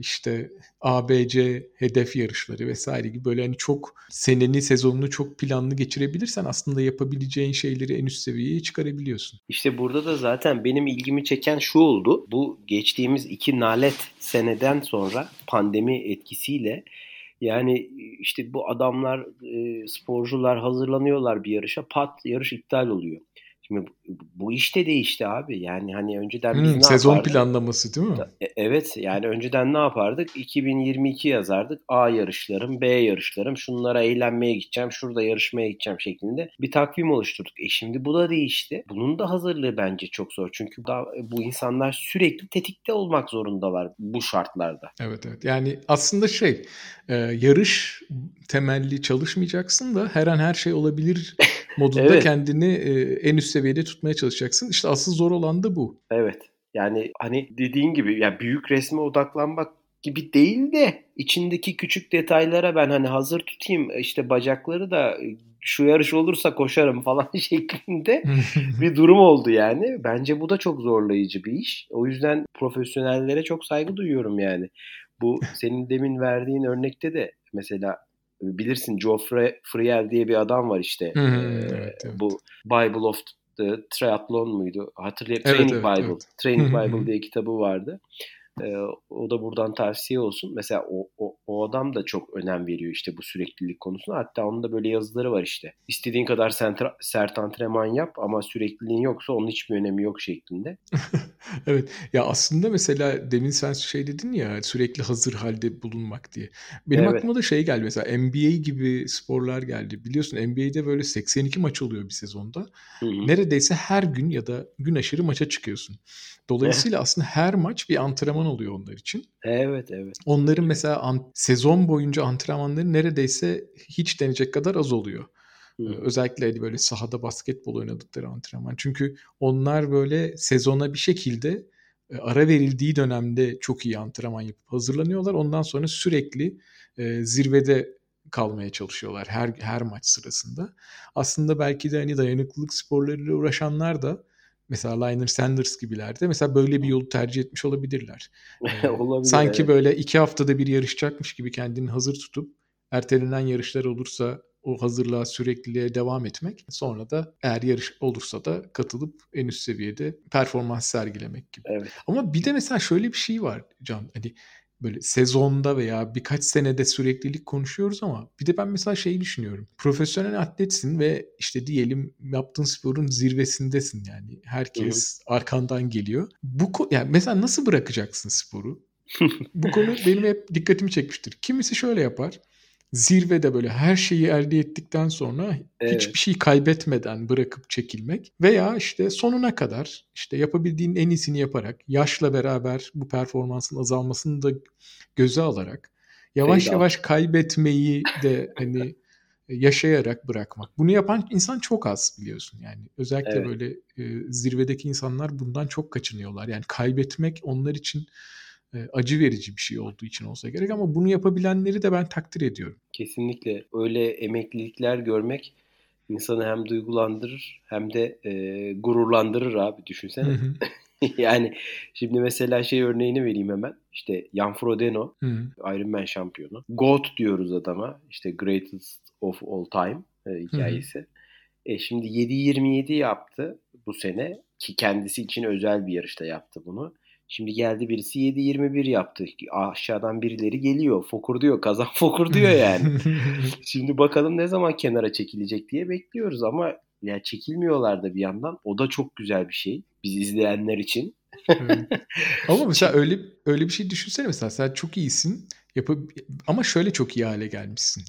İşte ABC hedef yarışları vesaire gibi böyle hani çok seneni, sezonunu çok planlı geçirebilirsen aslında yapabileceğin şeyleri en üst seviyeye çıkarabiliyorsun. İşte burada da zaten benim ilgimi çeken şu oldu. Bu geçtiğimiz 2 nalet seneden sonra pandemi etkisiyle yani işte bu adamlar, sporcular hazırlanıyorlar bir yarışa, pat yarış iptal oluyor. Şimdi bu iş de değişti abi. Yani hani önceden biz ne yapardık? Sezon planlaması değil mi? Evet, yani önceden ne yapardık? 2022 yazardık. A yarışlarım, B yarışlarım, şunlara eğlenmeye gideceğim, şurada yarışmaya gideceğim şeklinde bir takvim oluşturduk. Şimdi bu da değişti. Bunun da hazırlığı bence çok zor. Çünkü bu insanlar sürekli tetikte olmak zorundalar bu şartlarda. Evet. Yani aslında yarış temelli çalışmayacaksın da her an her şey olabilir modunda evet. Kendini en üst seviyede tutmaya çalışacaksın. İşte asıl zor olan da bu. Evet. Yani hani dediğin gibi yani büyük resme odaklanmak gibi değil de içindeki küçük detaylara ben hani hazır tutayım işte bacakları da şu yarış olursa koşarım falan şeklinde bir durum oldu yani. Bence bu da çok zorlayıcı bir iş. O yüzden profesyonellere çok saygı duyuyorum yani. Bu senin demin verdiğin örnekte de mesela bilirsin Geoffrey Friel diye bir adam var işte. Evet. Bu Bible of Triathlon muydu? Hatırlayabilirim. Evet, Training Bible. Evet. Training Bible diye kitabı vardı. O da buradan tavsiye olsun. Mesela o adam da çok önem veriyor işte bu süreklilik konusuna. Hatta onun da böyle yazıları var işte. İstediğin kadar sert antrenman yap ama sürekliliğin yoksa onun hiçbir önemi yok şeklinde. Evet. Ya aslında mesela demin sen dedin ya sürekli hazır halde bulunmak diye. Benim aklıma da geldi mesela NBA gibi sporlar geldi. Biliyorsun NBA'de böyle 82 maç oluyor bir sezonda. Hı-hı. Neredeyse her gün ya da gün aşırı maça çıkıyorsun. Dolayısıyla aslında her maç bir antrenman oluyor onlar için. Evet. Onların mesela sezon boyunca antrenmanları neredeyse hiç denecek kadar az oluyor. Özellikle böyle sahada basketbol oynadıkları antrenman. Çünkü onlar böyle sezona bir şekilde ara verildiği dönemde çok iyi antrenman yapıp hazırlanıyorlar. Ondan sonra sürekli zirvede kalmaya çalışıyorlar her maç sırasında. Aslında belki de hani dayanıklılık sporlarıyla uğraşanlar da mesela Liner Sanders gibiler de mesela böyle bir yolu tercih etmiş olabilirler. Olabilir, sanki böyle 2 haftada bir yarışacakmış gibi kendini hazır tutup ertelenen yarışlar olursa o hazırlığa, sürekliliğe devam etmek. Sonra da eğer yarış olursa da katılıp en üst seviyede performans sergilemek gibi. Evet. Ama bir de mesela şöyle bir şey var Can. Hani böyle sezonda veya birkaç senede süreklilik konuşuyoruz ama bir de ben mesela düşünüyorum. Profesyonel atletsin ve işte diyelim yaptığın sporun zirvesindesin yani. Herkes arkandan geliyor. Yani mesela nasıl bırakacaksın sporu? Bu konu benim hep dikkatimi çekmiştir. Kimisi şöyle yapar. Zirvede böyle her şeyi elde ettikten sonra hiçbir şey kaybetmeden bırakıp çekilmek veya işte sonuna kadar işte yapabildiğin en iyisini yaparak yaşla beraber bu performansın azalmasını da göze alarak yavaş kaybetmeyi de hani yaşayarak bırakmak. Bunu yapan insan çok az biliyorsun yani. Özellikle böyle zirvedeki insanlar bundan çok kaçınıyorlar. Yani kaybetmek onlar için acı verici bir şey olduğu için olsa gerek ama bunu yapabilenleri de ben takdir ediyorum. Kesinlikle öyle emeklilikler görmek insanı hem duygulandırır hem de gururlandırır abi, düşünsene. Yani şimdi mesela örneğini vereyim hemen. İşte Gianfranco Deno, Iron Man şampiyonu. GOAT diyoruz adama. İşte Greatest of All Time hikayesi. Şimdi 7.27 yaptı bu sene ki kendisi için özel bir yarışta yaptı bunu. Şimdi geldi birisi 7.21 yaptı. Aşağıdan birileri geliyor. Fokur diyor. Kazan fokur diyor yani. Şimdi bakalım ne zaman kenara çekilecek diye bekliyoruz ama ya çekilmiyorlar da bir yandan. O da çok güzel bir şey biz izleyenler için. Evet. Ama mesela öyle bir şey düşünsene mesela. Sen çok iyisin ama şöyle çok iyi hale gelmişsin.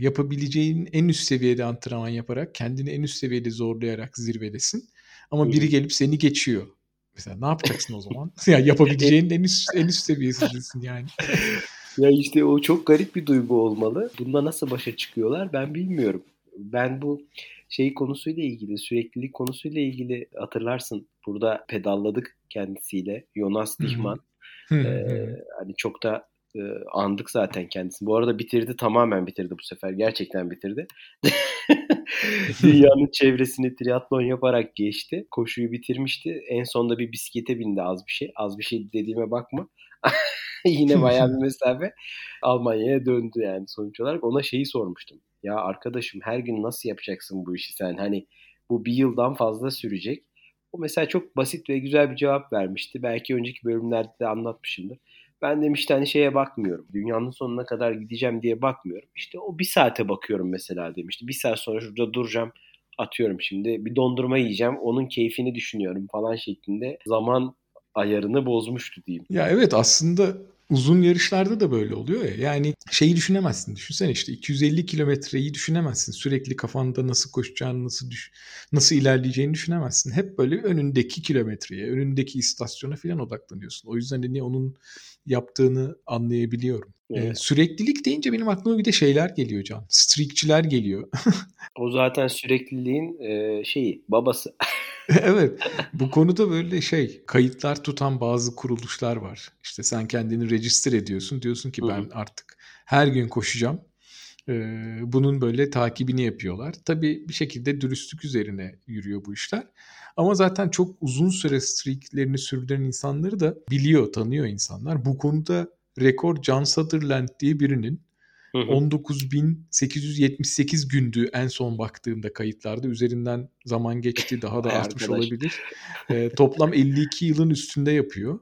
Yapabileceğin en üst seviyede antrenman yaparak, kendini en üst seviyede zorlayarak zirvedesin. Ama biri gelip seni geçiyor. Mesela ne yapacaksın o zaman? Ya yapabileceğin en üst seviyesindesin yani. Ya işte o çok garip bir duygu olmalı. Bunda nasıl başa çıkıyorlar ben bilmiyorum. Ben bu konusuyla ilgili, süreklilik konusuyla ilgili hatırlarsın. Burada pedalladık kendisiyle. Jonas Dihman. Hani çok da andık zaten kendisini. Bu arada tamamen bitirdi bu sefer. Gerçekten bitirdi. Dünyanın çevresini triatlon yaparak geçti. Koşuyu bitirmişti. En sonda bir bisiklete bindi az bir şey. Az bir şey dediğime bakma. Yine bayağı bir mesafe. Almanya'ya döndü yani sonuç olarak. Ona sormuştum. Ya arkadaşım her gün nasıl yapacaksın bu işi sen? Hani bu bir yıldan fazla sürecek. O mesela çok basit ve güzel bir cevap vermişti. Belki önceki bölümlerde de anlatmışımdır. Ben demişti hani bakmıyorum. Dünyanın sonuna kadar gideceğim diye bakmıyorum. İşte o bir saate bakıyorum mesela demişti. Bir saat sonra şurada duracağım. Atıyorum şimdi bir dondurma yiyeceğim. Onun keyfini düşünüyorum falan şeklinde. Zaman ayarını bozmuştu diyeyim. Ya evet aslında uzun yarışlarda da böyle oluyor ya. Yani düşünemezsin. Düşünsene 250 kilometreyi düşünemezsin. Sürekli kafanda nasıl koşacağını, nasıl ilerleyeceğini düşünemezsin. Hep böyle önündeki kilometreye, önündeki istasyona falan odaklanıyorsun. O yüzden de niye onun yaptığını anlayabiliyorum. Evet. Süreklilik deyince benim aklıma bir de şeyler geliyor Can. Streakçiler geliyor. O zaten sürekliliğin babası. Evet. Bu konuda böyle kayıtlar tutan bazı kuruluşlar var. Sen kendini register ediyorsun. Diyorsun ki ben artık her gün koşacağım. Bunun böyle takibini yapıyorlar. Tabii bir şekilde dürüstlük üzerine yürüyor bu işler. Ama zaten çok uzun süre streaklerini sürdüren insanları da biliyor, tanıyor insanlar. Bu konuda rekor John Sutherland diye birinin 19.878 gündü en son baktığımda kayıtlarda. Üzerinden zaman geçti, daha da artmış olabilir. Toplam 52 yılın üstünde yapıyor.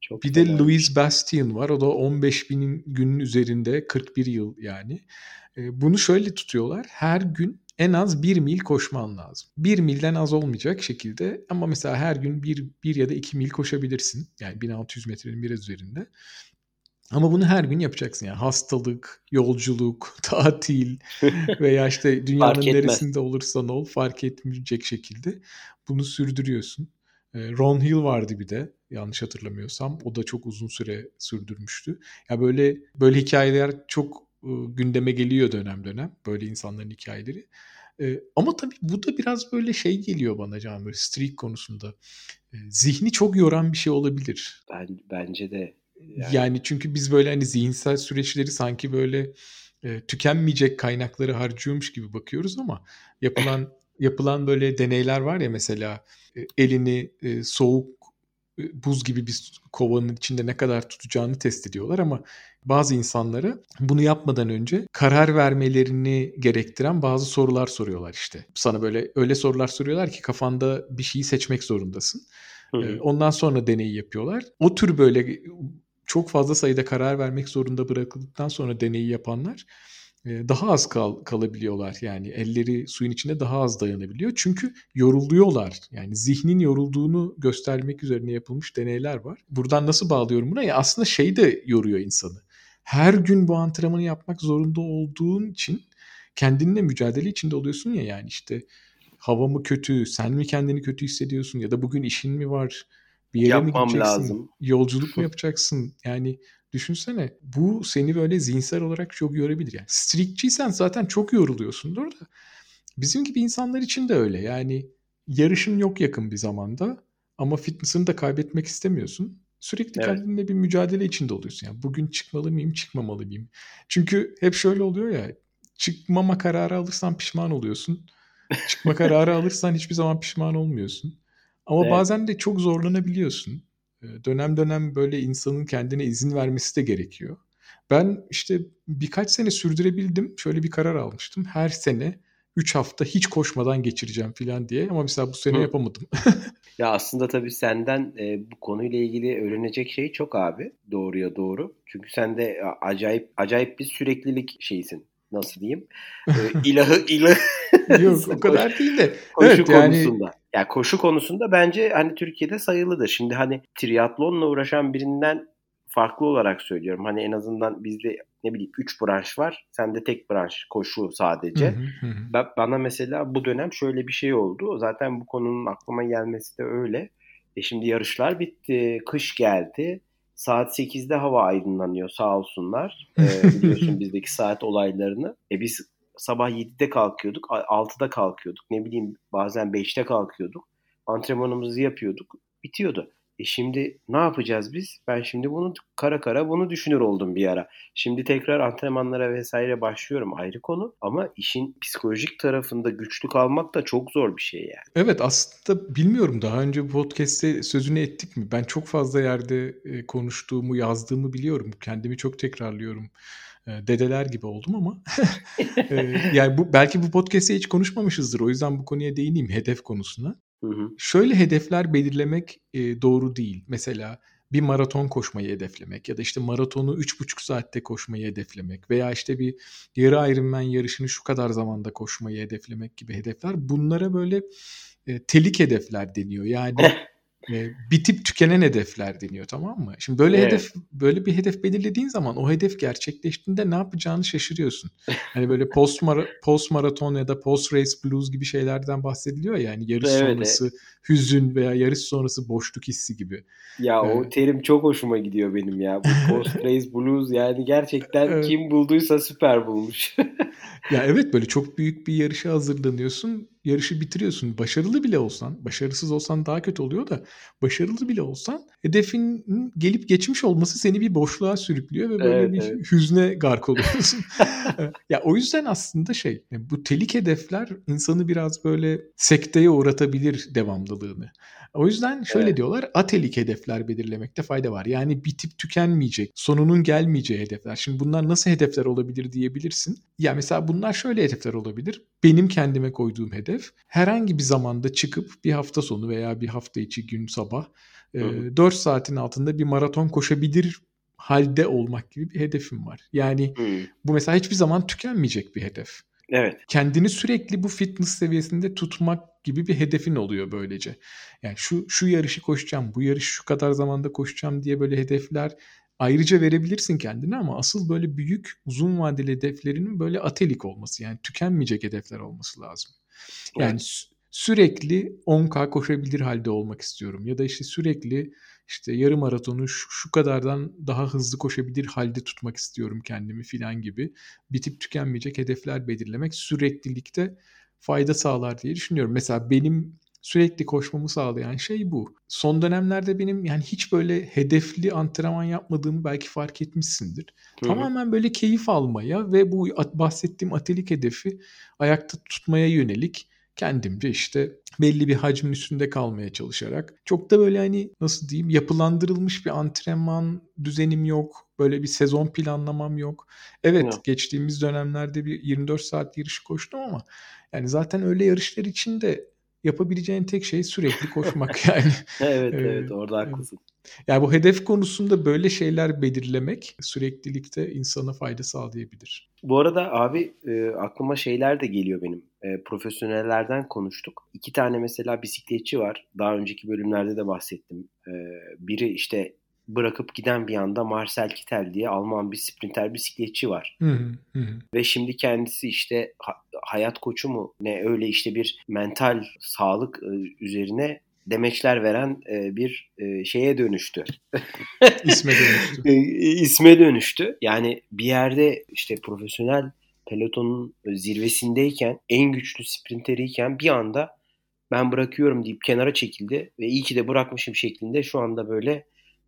Çok bir de Louis Bastien var. O da 15.000 günün üzerinde 41 yıl yani. Bunu şöyle tutuyorlar. Her gün en az 1 mil koşman lazım. 1 milden az olmayacak şekilde ama mesela her gün 1 ya da 2 mil koşabilirsin. Yani 1600 metrenin biraz üzerinde. Ama bunu her gün yapacaksın. Yani hastalık, yolculuk, tatil veya dünyanın neresinde olursan ol fark etmeyecek şekilde bunu sürdürüyorsun. Ron Hill vardı bir de yanlış hatırlamıyorsam. O da çok uzun süre sürdürmüştü. Ya böyle hikayeler çok gündeme geliyor dönem dönem. Böyle insanların hikayeleri. Ama tabii bu da biraz böyle geliyor bana Can. Böyle streak konusunda. Zihni çok yoran bir şey olabilir. Bence de. Yani çünkü biz böyle hani zihinsel süreçleri sanki böyle tükenmeyecek kaynakları harcıyormuş gibi bakıyoruz ama yapılan böyle deneyler var ya mesela elini soğuk buz gibi bir kovanın içinde ne kadar tutacağını test ediyorlar ama bazı insanlara bunu yapmadan önce karar vermelerini gerektiren bazı sorular soruyorlar Sana böyle öyle sorular soruyorlar ki kafanda bir şeyi seçmek zorundasın. Ondan sonra deneyi yapıyorlar. O tür böyle çok fazla sayıda karar vermek zorunda bırakıldıktan sonra deneyi yapanlar daha az kalabiliyorlar. Yani elleri suyun içinde daha az dayanabiliyor. Çünkü yoruluyorlar. Yani zihnin yorulduğunu göstermek üzerine yapılmış deneyler var. Buradan nasıl bağlıyorum buna? Ya aslında de yoruyor insanı. Her gün bu antrenmanı yapmak zorunda olduğun için kendinle mücadele içinde oluyorsun ya yani hava mı kötü, sen mi kendini kötü hissediyorsun ya da bugün işin mi var, bir yere mi gideceksin, lazım. Yolculuk mu yapacaksın? Yani düşünsene bu seni böyle zihinsel olarak çok yorabilir. Yani streakçiysen zaten çok yoruluyorsundur da bizim gibi insanlar için de öyle. Yani yarışın yok yakın bir zamanda ama fitness'ını da kaybetmek istemiyorsun. Sürekli kendinle bir mücadele içinde oluyorsun. Yani bugün çıkmalı mıyım, çıkmamalı mıyım? Çünkü hep şöyle oluyor ya çıkmama kararı alırsan pişman oluyorsun. Çıkma kararı alırsan hiçbir zaman pişman olmuyorsun. Ama bazen de çok zorlanabiliyorsun. Dönem dönem böyle insanın kendine izin vermesi de gerekiyor. Ben birkaç sene sürdürebildim. Şöyle bir karar almıştım. Her sene 3 hafta hiç koşmadan geçireceğim falan diye. Ama mesela bu sene yapamadım. Ya aslında tabii senden bu konuyla ilgili öğrenecek şey çok abi. Doğruya doğru. Çünkü sen de acayip bir süreklilik şeysin. nasıl diyeyim? İlahı. Yok o kadar değil de. Koşu evet, konusunda. Yani koşu konusunda bence hani Türkiye'de sayılıdır. Şimdi hani triatlonla uğraşan birinden farklı olarak söylüyorum. Hani en azından bizde ne bileyim 3 branş var. Sende tek branş koşu sadece. Bana mesela bu dönem şöyle bir şey oldu. Zaten bu konunun aklıma gelmesi de öyle. Şimdi yarışlar bitti. Kış geldi. Saat 8'de hava aydınlanıyor sağ olsunlar. Biliyorsun bizdeki saat olaylarını. Biz sabah 7'de kalkıyorduk. 6'da kalkıyorduk. Ne bileyim bazen 5'te kalkıyorduk. Antrenmanımızı yapıyorduk. Bitiyordu. Şimdi ne yapacağız biz? Ben şimdi bunu kara düşünür oldum bir ara. Şimdi tekrar antrenmanlara vesaire başlıyorum, ayrı konu. Ama işin psikolojik tarafında güçlü kalmak da çok zor bir şey yani. Evet aslında bilmiyorum daha önce bu podcast'te sözünü ettik mi? Ben çok fazla yerde konuştuğumu, yazdığımı biliyorum. Kendimi çok tekrarlıyorum. Dedeler gibi oldum ama yani belki bu podcast'te hiç konuşmamışızdır. O yüzden bu konuya değineyim, hedef konusuna. Şöyle hedefler belirlemek doğru değil. Mesela bir maraton koşmayı hedeflemek ya da işte maratonu 3,5 saatte koşmayı hedeflemek veya işte bir yarı Iron Man yarışını şu kadar zamanda koşmayı hedeflemek gibi hedefler. Bunlara böyle telik hedefler deniyor. Yani bitip tükenen hedefler deniyor, tamam mı? Şimdi böyle böyle bir hedef belirlediğin zaman o hedef gerçekleştiğinde ne yapacağını şaşırıyorsun. Hani böyle post maraton ya da post race blues gibi şeylerden bahsediliyor ya, yani yarış sonrası hüzün veya yarış sonrası boşluk hissi gibi. Ya o terim çok hoşuma gidiyor benim ya. Bu post race blues yani gerçekten kim bulduysa süper bulmuş. Ya evet, böyle çok büyük bir yarışa hazırlanıyorsun. Yarışı bitiriyorsun. Başarılı bile olsan, başarısız olsan daha kötü oluyor da başarılı bile olsan hedefin gelip geçmiş olması seni bir boşluğa sürüklüyor ve böyle hüzne gark oluyorsun. Ya o yüzden aslında bu telik hedefler insanı biraz böyle sekteye uğratabilir devamlılığını. O yüzden şöyle diyorlar, atelik hedefler belirlemekte fayda var. Yani bitip tükenmeyecek, sonunun gelmeyeceği hedefler. Şimdi bunlar nasıl hedefler olabilir diyebilirsin. Ya mesela bunlar şöyle hedefler olabilir. Benim kendime koyduğum hedef herhangi bir zamanda çıkıp bir hafta sonu veya bir hafta içi gün sabah 4 saatin altında bir maraton koşabilir halde olmak gibi bir hedefim var. Yani bu mesela hiçbir zaman tükenmeyecek bir hedef. Evet. Kendini sürekli bu fitness seviyesinde tutmak gibi bir hedefin oluyor böylece. Yani şu yarışı koşacağım, bu yarışı şu kadar zamanda koşacağım diye böyle hedefler ayrıca verebilirsin kendine, ama asıl böyle büyük uzun vadeli hedeflerinin böyle atelik olması, yani tükenmeyecek hedefler olması lazım. Yani sürekli 10K koşabilir halde olmak istiyorum ya da işte sürekli işte yarım maratonu şu kadardan daha hızlı koşabilir halde tutmak istiyorum kendimi filan gibi bitip tükenmeyecek hedefler belirlemek süreklilikte fayda sağlar diye düşünüyorum. Mesela benim sürekli koşmamı sağlayan şey bu. Son dönemlerde benim yani hiç böyle hedefli antrenman yapmadığımı belki fark etmişsindir. Tabii. Tamamen böyle keyif almaya ve bu bahsettiğim atelik hedefi ayakta tutmaya yönelik kendimce işte belli bir hacmin üstünde kalmaya çalışarak, çok da böyle hani nasıl diyeyim, yapılandırılmış bir antrenman düzenim yok. Böyle bir sezon planlamam yok. Evet, geçtiğimiz dönemlerde bir 24 saat yarışı koştum ama yani zaten öyle yarışlar için de yapabileceğin tek şey sürekli koşmak yani. Evet orada haklısın. Yani bu hedef konusunda böyle şeyler belirlemek süreklilikte insana fayda sağlayabilir. Bu arada abi aklıma şeyler de geliyor benim. Profesyonellerden konuştuk. 2 tane mesela bisikletçi var. Daha önceki bölümlerde de bahsettim. Biri işte bırakıp giden bir anda Marcel Kittel diye Alman bir sprinter bisikletçi var. Ve şimdi kendisi işte hayat koçu mu ne, öyle işte bir mental sağlık üzerine demeçler veren bir şeye dönüştü. İsme dönüştü. İsme dönüştü. Yani bir yerde işte profesyonel pelotonun zirvesindeyken, en güçlü sprinteriyken bir anda ben bırakıyorum deyip kenara çekildi ve iyi ki de bırakmışım şeklinde şu anda böyle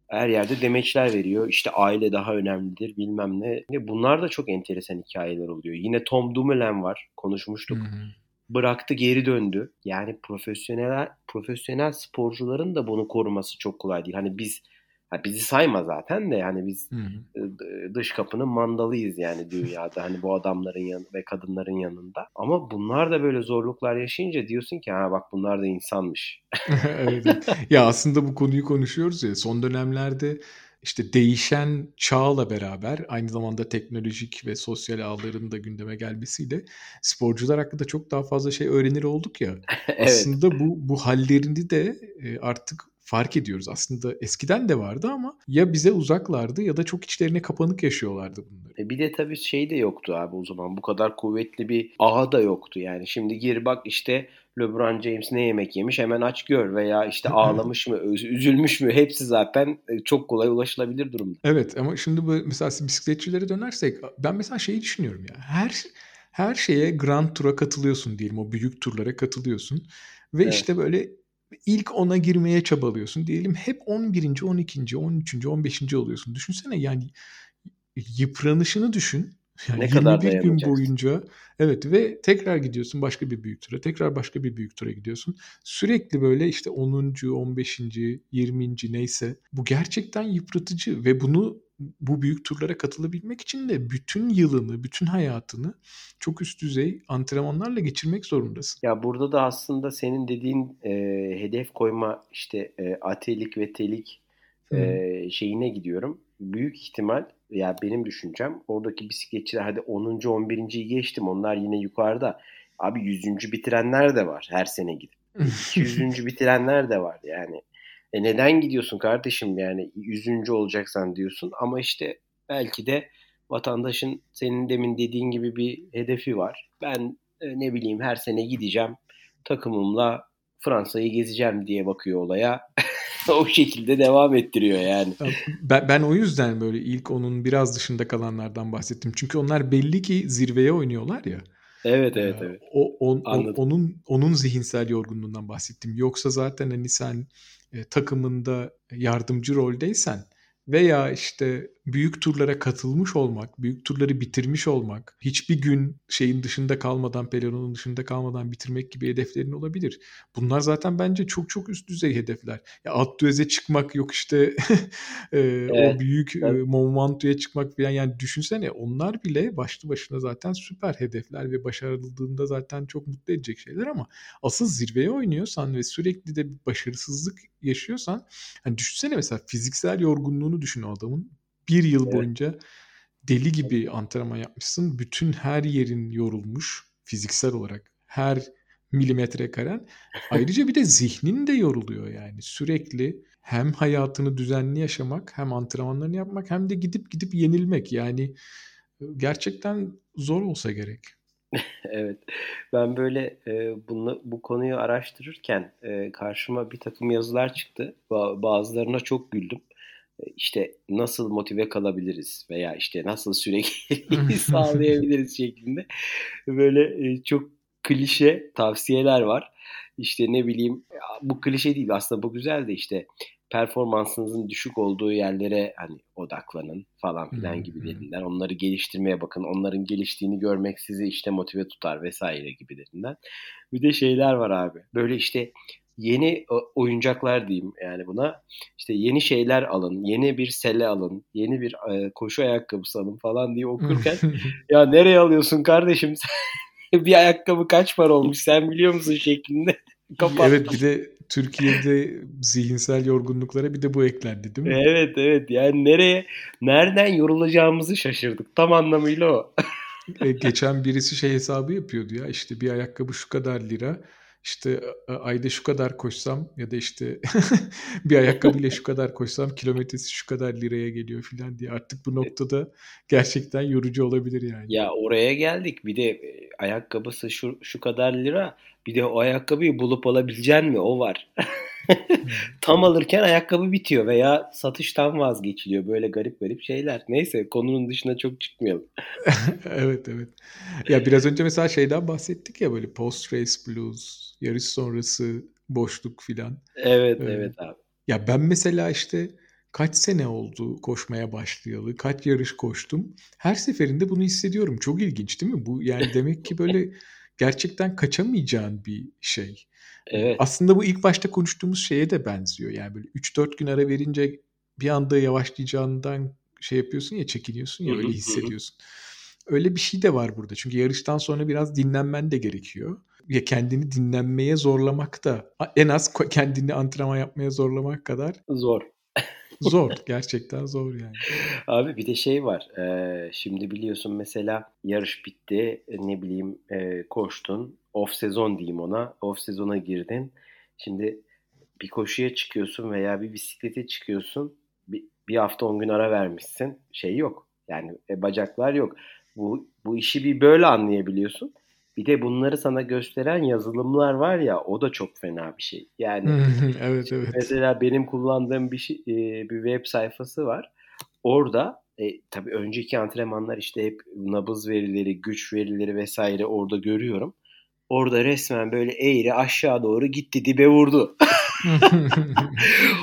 her yerde demeçler veriyor. İşte aile daha önemlidir bilmem ne. Bunlar da çok enteresan hikayeler oluyor. Yine Tom Dumoulin var. Konuşmuştuk. Bıraktı, geri döndü. Yani profesyonel sporcuların da bunu koruması çok kolay değil. Hani bizi sayma zaten de yani biz dış kapının mandalıyız yani dünyada. Hani bu adamların ve kadınların yanında. Ama bunlar da böyle zorluklar yaşayınca diyorsun ki ha bak bunlar da insanmış. Ya aslında bu konuyu konuşuyoruz ya son dönemlerde işte değişen çağla beraber aynı zamanda teknolojik ve sosyal ağların da gündeme gelmesiyle sporcular hakkında çok daha fazla şey öğrenir olduk ya. Evet. Aslında bu hallerini de artık fark ediyoruz. Aslında eskiden de vardı ama ya bize uzaklardı ya da çok içlerine kapanık yaşıyorlardı bunları. Bir de tabii şey de yoktu abi o zaman. Bu kadar kuvvetli bir ağ da yoktu yani. Şimdi gir bak işte LeBron James ne yemek yemiş hemen aç gör veya işte ağlamış mı, üzülmüş mü hepsi zaten çok kolay ulaşılabilir durumda. Evet ama şimdi bu mesela bisikletçilere dönersek ben mesela şeyi düşünüyorum ya. Her şeye Grand Tour'a katılıyorsun diyelim, o büyük turlara katılıyorsun ve evet, işte böyle İlk 10'a girmeye çabalıyorsun diyelim. Hep 11. 12. 13. 15. oluyorsun. Düşünsene yani yıpranışını düşün. Yani ne kadar 21 gün boyunca. Evet ve tekrar gidiyorsun başka bir büyük tura. Tekrar başka bir büyük tura gidiyorsun. Sürekli böyle işte 10. 15. 20. neyse. Bu gerçekten yıpratıcı ve bu büyük turlara katılabilmek için de bütün yılını, bütün hayatını çok üst düzey antrenmanlarla geçirmek zorundasın. Ya burada da aslında senin dediğin hedef koyma işte atelik ve telik şeyine gidiyorum. Büyük ihtimal ya benim düşüncem oradaki bisikletçiler hadi 10. 11.'yi geçtim onlar yine yukarıda. Abi 100. bitirenler de var her sene gidip. 200. bitirenler de var yani. Neden gidiyorsun kardeşim yani 100. olacaksan diyorsun ama işte belki de vatandaşın senin demin dediğin gibi bir hedefi var. Ben ne bileyim her sene gideceğim takımımla Fransa'yı gezeceğim diye bakıyor olaya. O şekilde devam ettiriyor yani. Ben o yüzden böyle ilk onun biraz dışında kalanlardan bahsettim. Çünkü onlar belli ki zirveye oynuyorlar ya. Evet. Onun zihinsel yorgunluğundan bahsettim. Yoksa zaten hani sen takımında yardımcı roldeysen veya işte büyük turlara katılmış olmak, büyük turları bitirmiş olmak, hiçbir gün şeyin dışında kalmadan, pelotonun dışında kalmadan bitirmek gibi hedeflerin olabilir. Bunlar zaten bence çok çok üst düzey hedefler. Ya Alpduez'e çıkmak yok işte evet, o büyük Mont Ventous'a çıkmak falan yani düşünsene onlar bile başlı başına zaten süper hedefler ve başarıldığında zaten çok mutlu edecek şeyler ama asıl zirveye oynuyorsan ve sürekli de bir başarısızlık yaşıyorsan hani düşünsene mesela fiziksel yorgunluğunu düşün o adamın. Bir yıl boyunca deli gibi antrenman yapmışsın. Bütün her yerin yorulmuş fiziksel olarak. Her milimetre karen. Ayrıca bir de zihnin de yoruluyor yani. Sürekli hem hayatını düzenli yaşamak hem antrenmanlarını yapmak hem de gidip yenilmek. Yani gerçekten zor olsa gerek. Evet. Ben böyle bu konuyu araştırırken karşıma bir takım yazılar çıktı. Bazılarına çok güldüm. İşte nasıl motive kalabiliriz veya işte nasıl sürekli sağlayabiliriz şeklinde böyle çok klişe tavsiyeler var. İşte ne bileyim bu klişe değil aslında bu güzel de işte performansınızın düşük olduğu yerlere hani odaklanın falan filan gibilerinden. Onları geliştirmeye bakın. Onların geliştiğini görmek sizi işte motive tutar vesaire gibilerinden. Bir de şeyler var abi. Böyle işte yeni oyuncaklar diyeyim yani buna. İşte yeni şeyler alın, yeni bir sele alın, yeni bir koşu ayakkabısı alın falan diye okurken ya nereye alıyorsun kardeşim sen? Bir ayakkabı kaç para olmuş sen biliyor musun şeklinde kapattım. Evet bir de Türkiye'de zihinsel yorgunluklara bir de bu eklendi değil mi? Evet yani nereden yorulacağımızı şaşırdık tam anlamıyla o. Geçen birisi şey hesabı yapıyordu ya işte bir ayakkabı şu kadar lira. İşte ayda şu kadar koşsam ya da işte bir ayakkabıyla şu kadar koşsam kilometresi şu kadar liraya geliyor filan diye artık bu noktada gerçekten yorucu olabilir yani. Ya oraya geldik bir de ayakkabısı şu kadar lira bir de o ayakkabıyı bulup alabilecek mi o var. Tam alırken ayakkabı bitiyor veya satıştan vazgeçiliyor böyle garip şeyler. Neyse konunun dışına çok çıkmayalım. Evet. Ya biraz önce mesela şeyden bahsettik ya böyle post race blues, yarış sonrası boşluk filan. Evet abi. Ya ben mesela işte kaç sene oldu koşmaya başlayalı, kaç yarış koştum. Her seferinde bunu hissediyorum. Çok ilginç değil mi? Bu yani demek ki böyle gerçekten kaçamayacağın bir şey. Evet. Aslında bu ilk başta konuştuğumuz şeye de benziyor. Yani böyle 3-4 gün ara verince bir anda yavaşlayacağından şey yapıyorsun ya, çekiniyorsun ya, öyle hissediyorsun. Öyle bir şey de var burada. Çünkü yarıştan sonra biraz dinlenmen de gerekiyor. Ya kendini dinlenmeye zorlamak da en az kendini antrenman yapmaya zorlamak kadar zor. Zor. Gerçekten zor yani. Abi bir de şey var. Şimdi biliyorsun mesela yarış bitti. Ne bileyim koştun. Off sezon diyeyim ona. Off sezona girdin. Şimdi bir koşuya çıkıyorsun veya bir bisiklete çıkıyorsun. Bir hafta 10 gün ara vermişsin. Şey yok. Yani bacaklar yok. Bu işi bir böyle anlayabiliyorsun. Bir de bunları sana gösteren yazılımlar var ya, o da çok fena bir şey. Yani evet, evet. Mesela benim kullandığım bir web sayfası var. Orada tabii önceki antrenmanlar işte hep nabız verileri, güç verileri vesaire orada görüyorum. Orada resmen böyle eğri aşağı doğru gitti, dibe vurdu.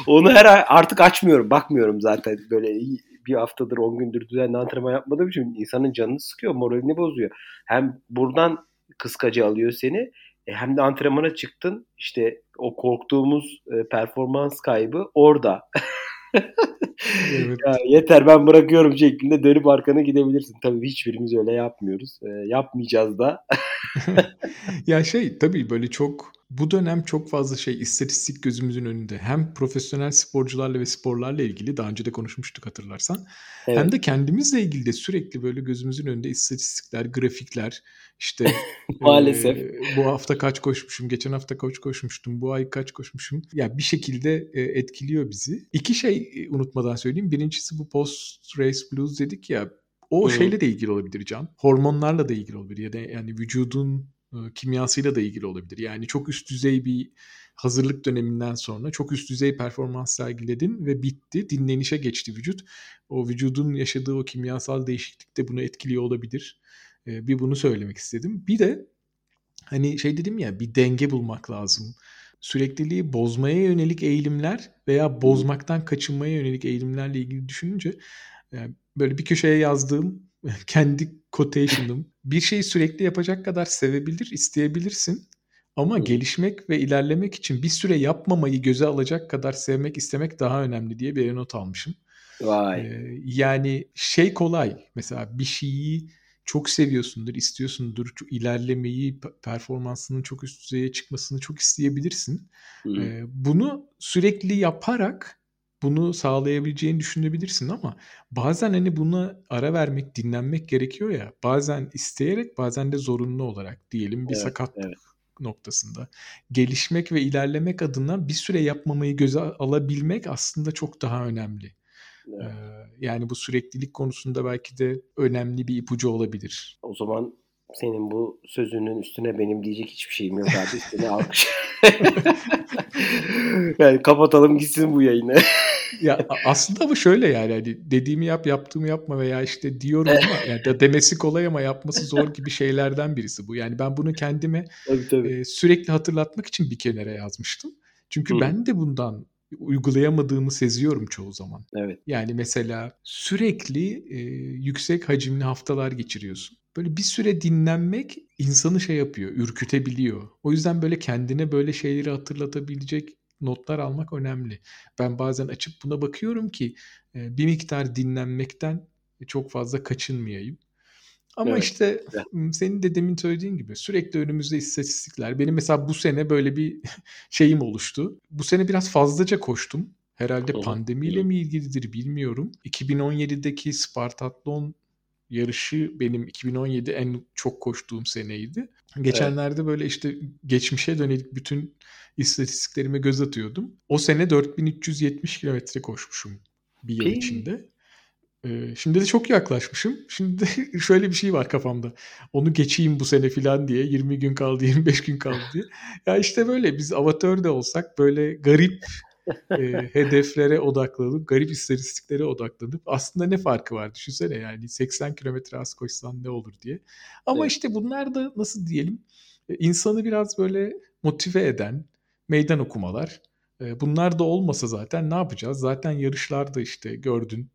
Onu artık açmıyorum, bakmıyorum zaten böyle. Bir haftadır 10 gündür düzenli antrenman yapmadığım için insanın canını sıkıyor, moralini bozuyor. Hem buradan kıskacı alıyor seni, hem de antrenmana çıktın. İşte o korktuğumuz performans kaybı orada. Evet. Ya yeter ben bırakıyorum şeklinde dönüp arkana gidebilirsin. Tabii hiçbirimiz öyle yapmıyoruz. Yapmayacağız da. Ya şey tabii böyle çok bu dönem çok fazla şey istatistik gözümüzün önünde. Hem profesyonel sporcularla ve sporlarla ilgili daha önce de konuşmuştuk hatırlarsan. Evet. Hem de kendimizle ilgili de sürekli böyle gözümüzün önünde istatistikler, grafikler işte maalesef bu hafta kaç koşmuşum, geçen hafta kaç koşmuştum, bu ay kaç koşmuşum. Ya bir şekilde etkiliyor bizi. İki şey unutmadan söyleyeyim. Birincisi bu post race blues dedik ya. O şeyle de ilgili olabilir Can. Hormonlarla da ilgili olabilir ya da yani vücudun kimyasıyla da ilgili olabilir. Yani çok üst düzey bir hazırlık döneminden sonra çok üst düzey performans sergiledin ve bitti. Dinlenişe geçti vücut. O vücudun yaşadığı o kimyasal değişiklik de bunu etkiliyor olabilir. Bir bunu söylemek istedim. Bir de hani şey dedim ya, bir denge bulmak lazım. Sürekliliği bozmaya yönelik eğilimler veya bozmaktan kaçınmaya yönelik eğilimlerle ilgili düşününce yani böyle bir köşeye yazdığım kendi quotation'ım. Bir şeyi sürekli yapacak kadar sevebilir, isteyebilirsin. Ama gelişmek ve ilerlemek için bir süre yapmamayı göze alacak kadar sevmek, istemek daha önemli diye bir not almışım. Vay. Yani şey kolay. Mesela bir şeyi çok seviyorsundur, istiyorsundur. İlerlemeyi, performansının çok üst düzeye çıkmasını çok isteyebilirsin. Bunu sürekli yaparak bunu sağlayabileceğini düşünebilirsin ama bazen hani buna ara vermek, dinlenmek gerekiyor ya. Bazen isteyerek, bazen de zorunlu olarak diyelim bir sakatlık noktasında. Gelişmek ve ilerlemek adına bir süre yapmamayı göze alabilmek aslında çok daha önemli. Evet. Yani bu süreklilik konusunda belki de önemli bir ipucu olabilir. O zaman senin bu sözünün üstüne benim diyecek hiçbir şeyim yok abi. Üstüne alkış. Yani kapatalım gitsin bu yayını. Ya aslında bu şöyle yani dediğimi yap, yaptığımı yapma veya işte diyorum ama yani demesi kolay ama yapması zor gibi şeylerden birisi bu. Yani ben bunu kendime tabii. Sürekli hatırlatmak için bir kenara yazmıştım. Çünkü ben de bundan uygulayamadığımı seziyorum çoğu zaman. Evet. Yani mesela sürekli yüksek hacimli haftalar geçiriyorsun. Böyle bir süre dinlenmek insanı şey yapıyor, ürkütebiliyor. O yüzden böyle kendine böyle şeyleri hatırlatabilecek notlar almak önemli. Ben bazen açıp buna bakıyorum ki bir miktar dinlenmekten çok fazla kaçınmayayım. Ama işte senin de demin söylediğin gibi sürekli önümüzde istatistikler. Benim mesela bu sene böyle bir şeyim oluştu. Bu sene biraz fazlaca koştum. Herhalde pandemiyle mi ilgilidir bilmiyorum. 2017'deki Spartathlon yarışı benim 2017 en çok koştuğum seneydi. Geçenlerde böyle işte geçmişe dönelik bütün istatistiklerime göz atıyordum. O sene 4370 kilometre koşmuşum bir yıl içinde. Şimdi de çok yaklaşmışım. Şimdi de şöyle bir şey var kafamda. Onu geçeyim bu sene falan diye. 20 gün kaldı, 25 gün kaldı diye. Ya işte böyle biz amatör de olsak böyle garip hedeflere odaklanıp, garip istatistiklere odaklanıp aslında ne farkı var düşünsene yani 80 kilometre az koşsan ne olur diye. Ama işte bunlar da nasıl diyelim insanı biraz böyle motive eden meydan okumalar. Bunlar da olmasa zaten ne yapacağız? Zaten yarışlarda işte gördün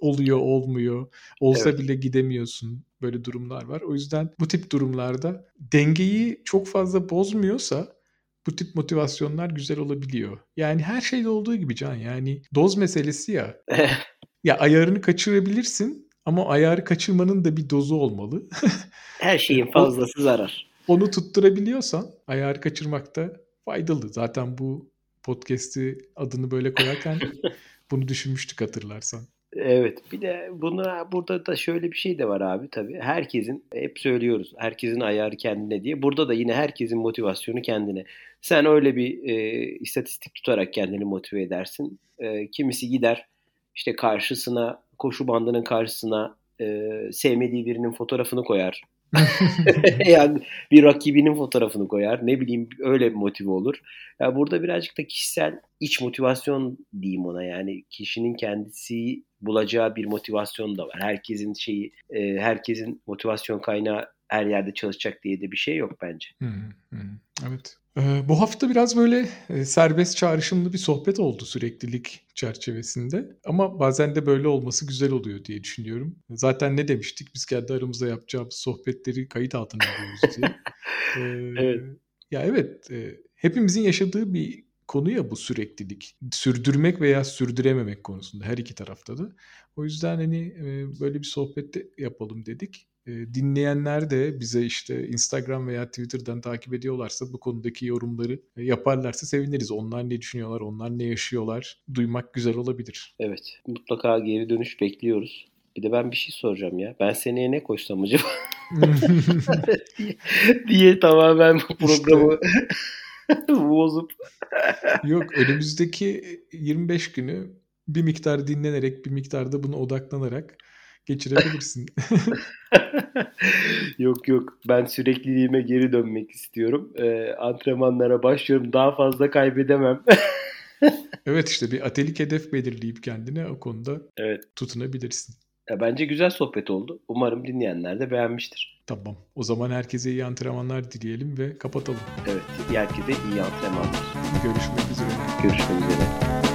oluyor olmuyor. Olsa bile gidemiyorsun. Böyle durumlar var. O yüzden bu tip durumlarda dengeyi çok fazla bozmuyorsa bu tip motivasyonlar güzel olabiliyor. Yani her şeyde olduğu gibi Can. Yani doz meselesi ya. Ya ayarını kaçırabilirsin ama ayarı kaçırmanın da bir dozu olmalı. Her şeyin fazlası zarar. Onu tutturabiliyorsan ayarı kaçırmak da faydalı. Zaten bu podcast'i adını böyle koyarken Bunu düşünmüştük hatırlarsan. Evet, bir de buna burada da şöyle bir şey de var abi tabii. Herkesin, hep söylüyoruz, herkesin ayarı kendine diye. Burada da yine herkesin motivasyonu kendine. Sen öyle bir istatistik tutarak kendini motive edersin. Kimisi gider işte karşısına, koşu bandının karşısına sevmediği birinin fotoğrafını koyar. Yani bir rakibinin fotoğrafını koyar. Ne bileyim, öyle motive olur. Ya burada birazcık da kişisel iç motivasyon diyeyim ona, yani kişinin kendisi bulacağı bir motivasyon da var. Herkesin şeyi, herkesin motivasyon kaynağı her yerde çalışacak diye de bir şey yok bence. Evet. Bu hafta biraz böyle serbest çağrışımlı bir sohbet oldu süreklilik çerçevesinde. Ama bazen de böyle olması güzel oluyor diye düşünüyorum. Zaten ne demiştik? Biz kendi aramızda yapacağımız sohbetleri kayıt altına alıyoruz diye. Evet. Ya evet, hepimizin yaşadığı bir konu ya bu süreklilik. Sürdürmek veya sürdürememek konusunda her iki tarafta da. O yüzden hani böyle bir sohbet de yapalım dedik. Dinleyenler de bize işte Instagram veya Twitter'dan takip ediyorlarsa bu konudaki yorumları yaparlarsa seviniriz. Onlar ne düşünüyorlar, onlar ne yaşıyorlar duymak güzel olabilir. Evet, mutlaka geri dönüş bekliyoruz. Bir de ben bir şey soracağım ya. Ben seneye ne koşsam acaba? diye tamamen bu programı bozup. Yok, önümüzdeki 25 günü bir miktar dinlenerek, bir miktar da buna odaklanarak geçirebilirsin. Yok ben sürekliliğime geri dönmek istiyorum. Antrenmanlara başlıyorum, daha fazla kaybedemem. Evet, işte bir atelik hedef belirleyip kendine o konuda tutunabilirsin. Ya, bence güzel sohbet oldu. Umarım dinleyenler de beğenmiştir. Tamam, o zaman herkese iyi antrenmanlar dileyelim ve kapatalım. Evet, herkese iyi antrenmanlar. Görüşmek üzere.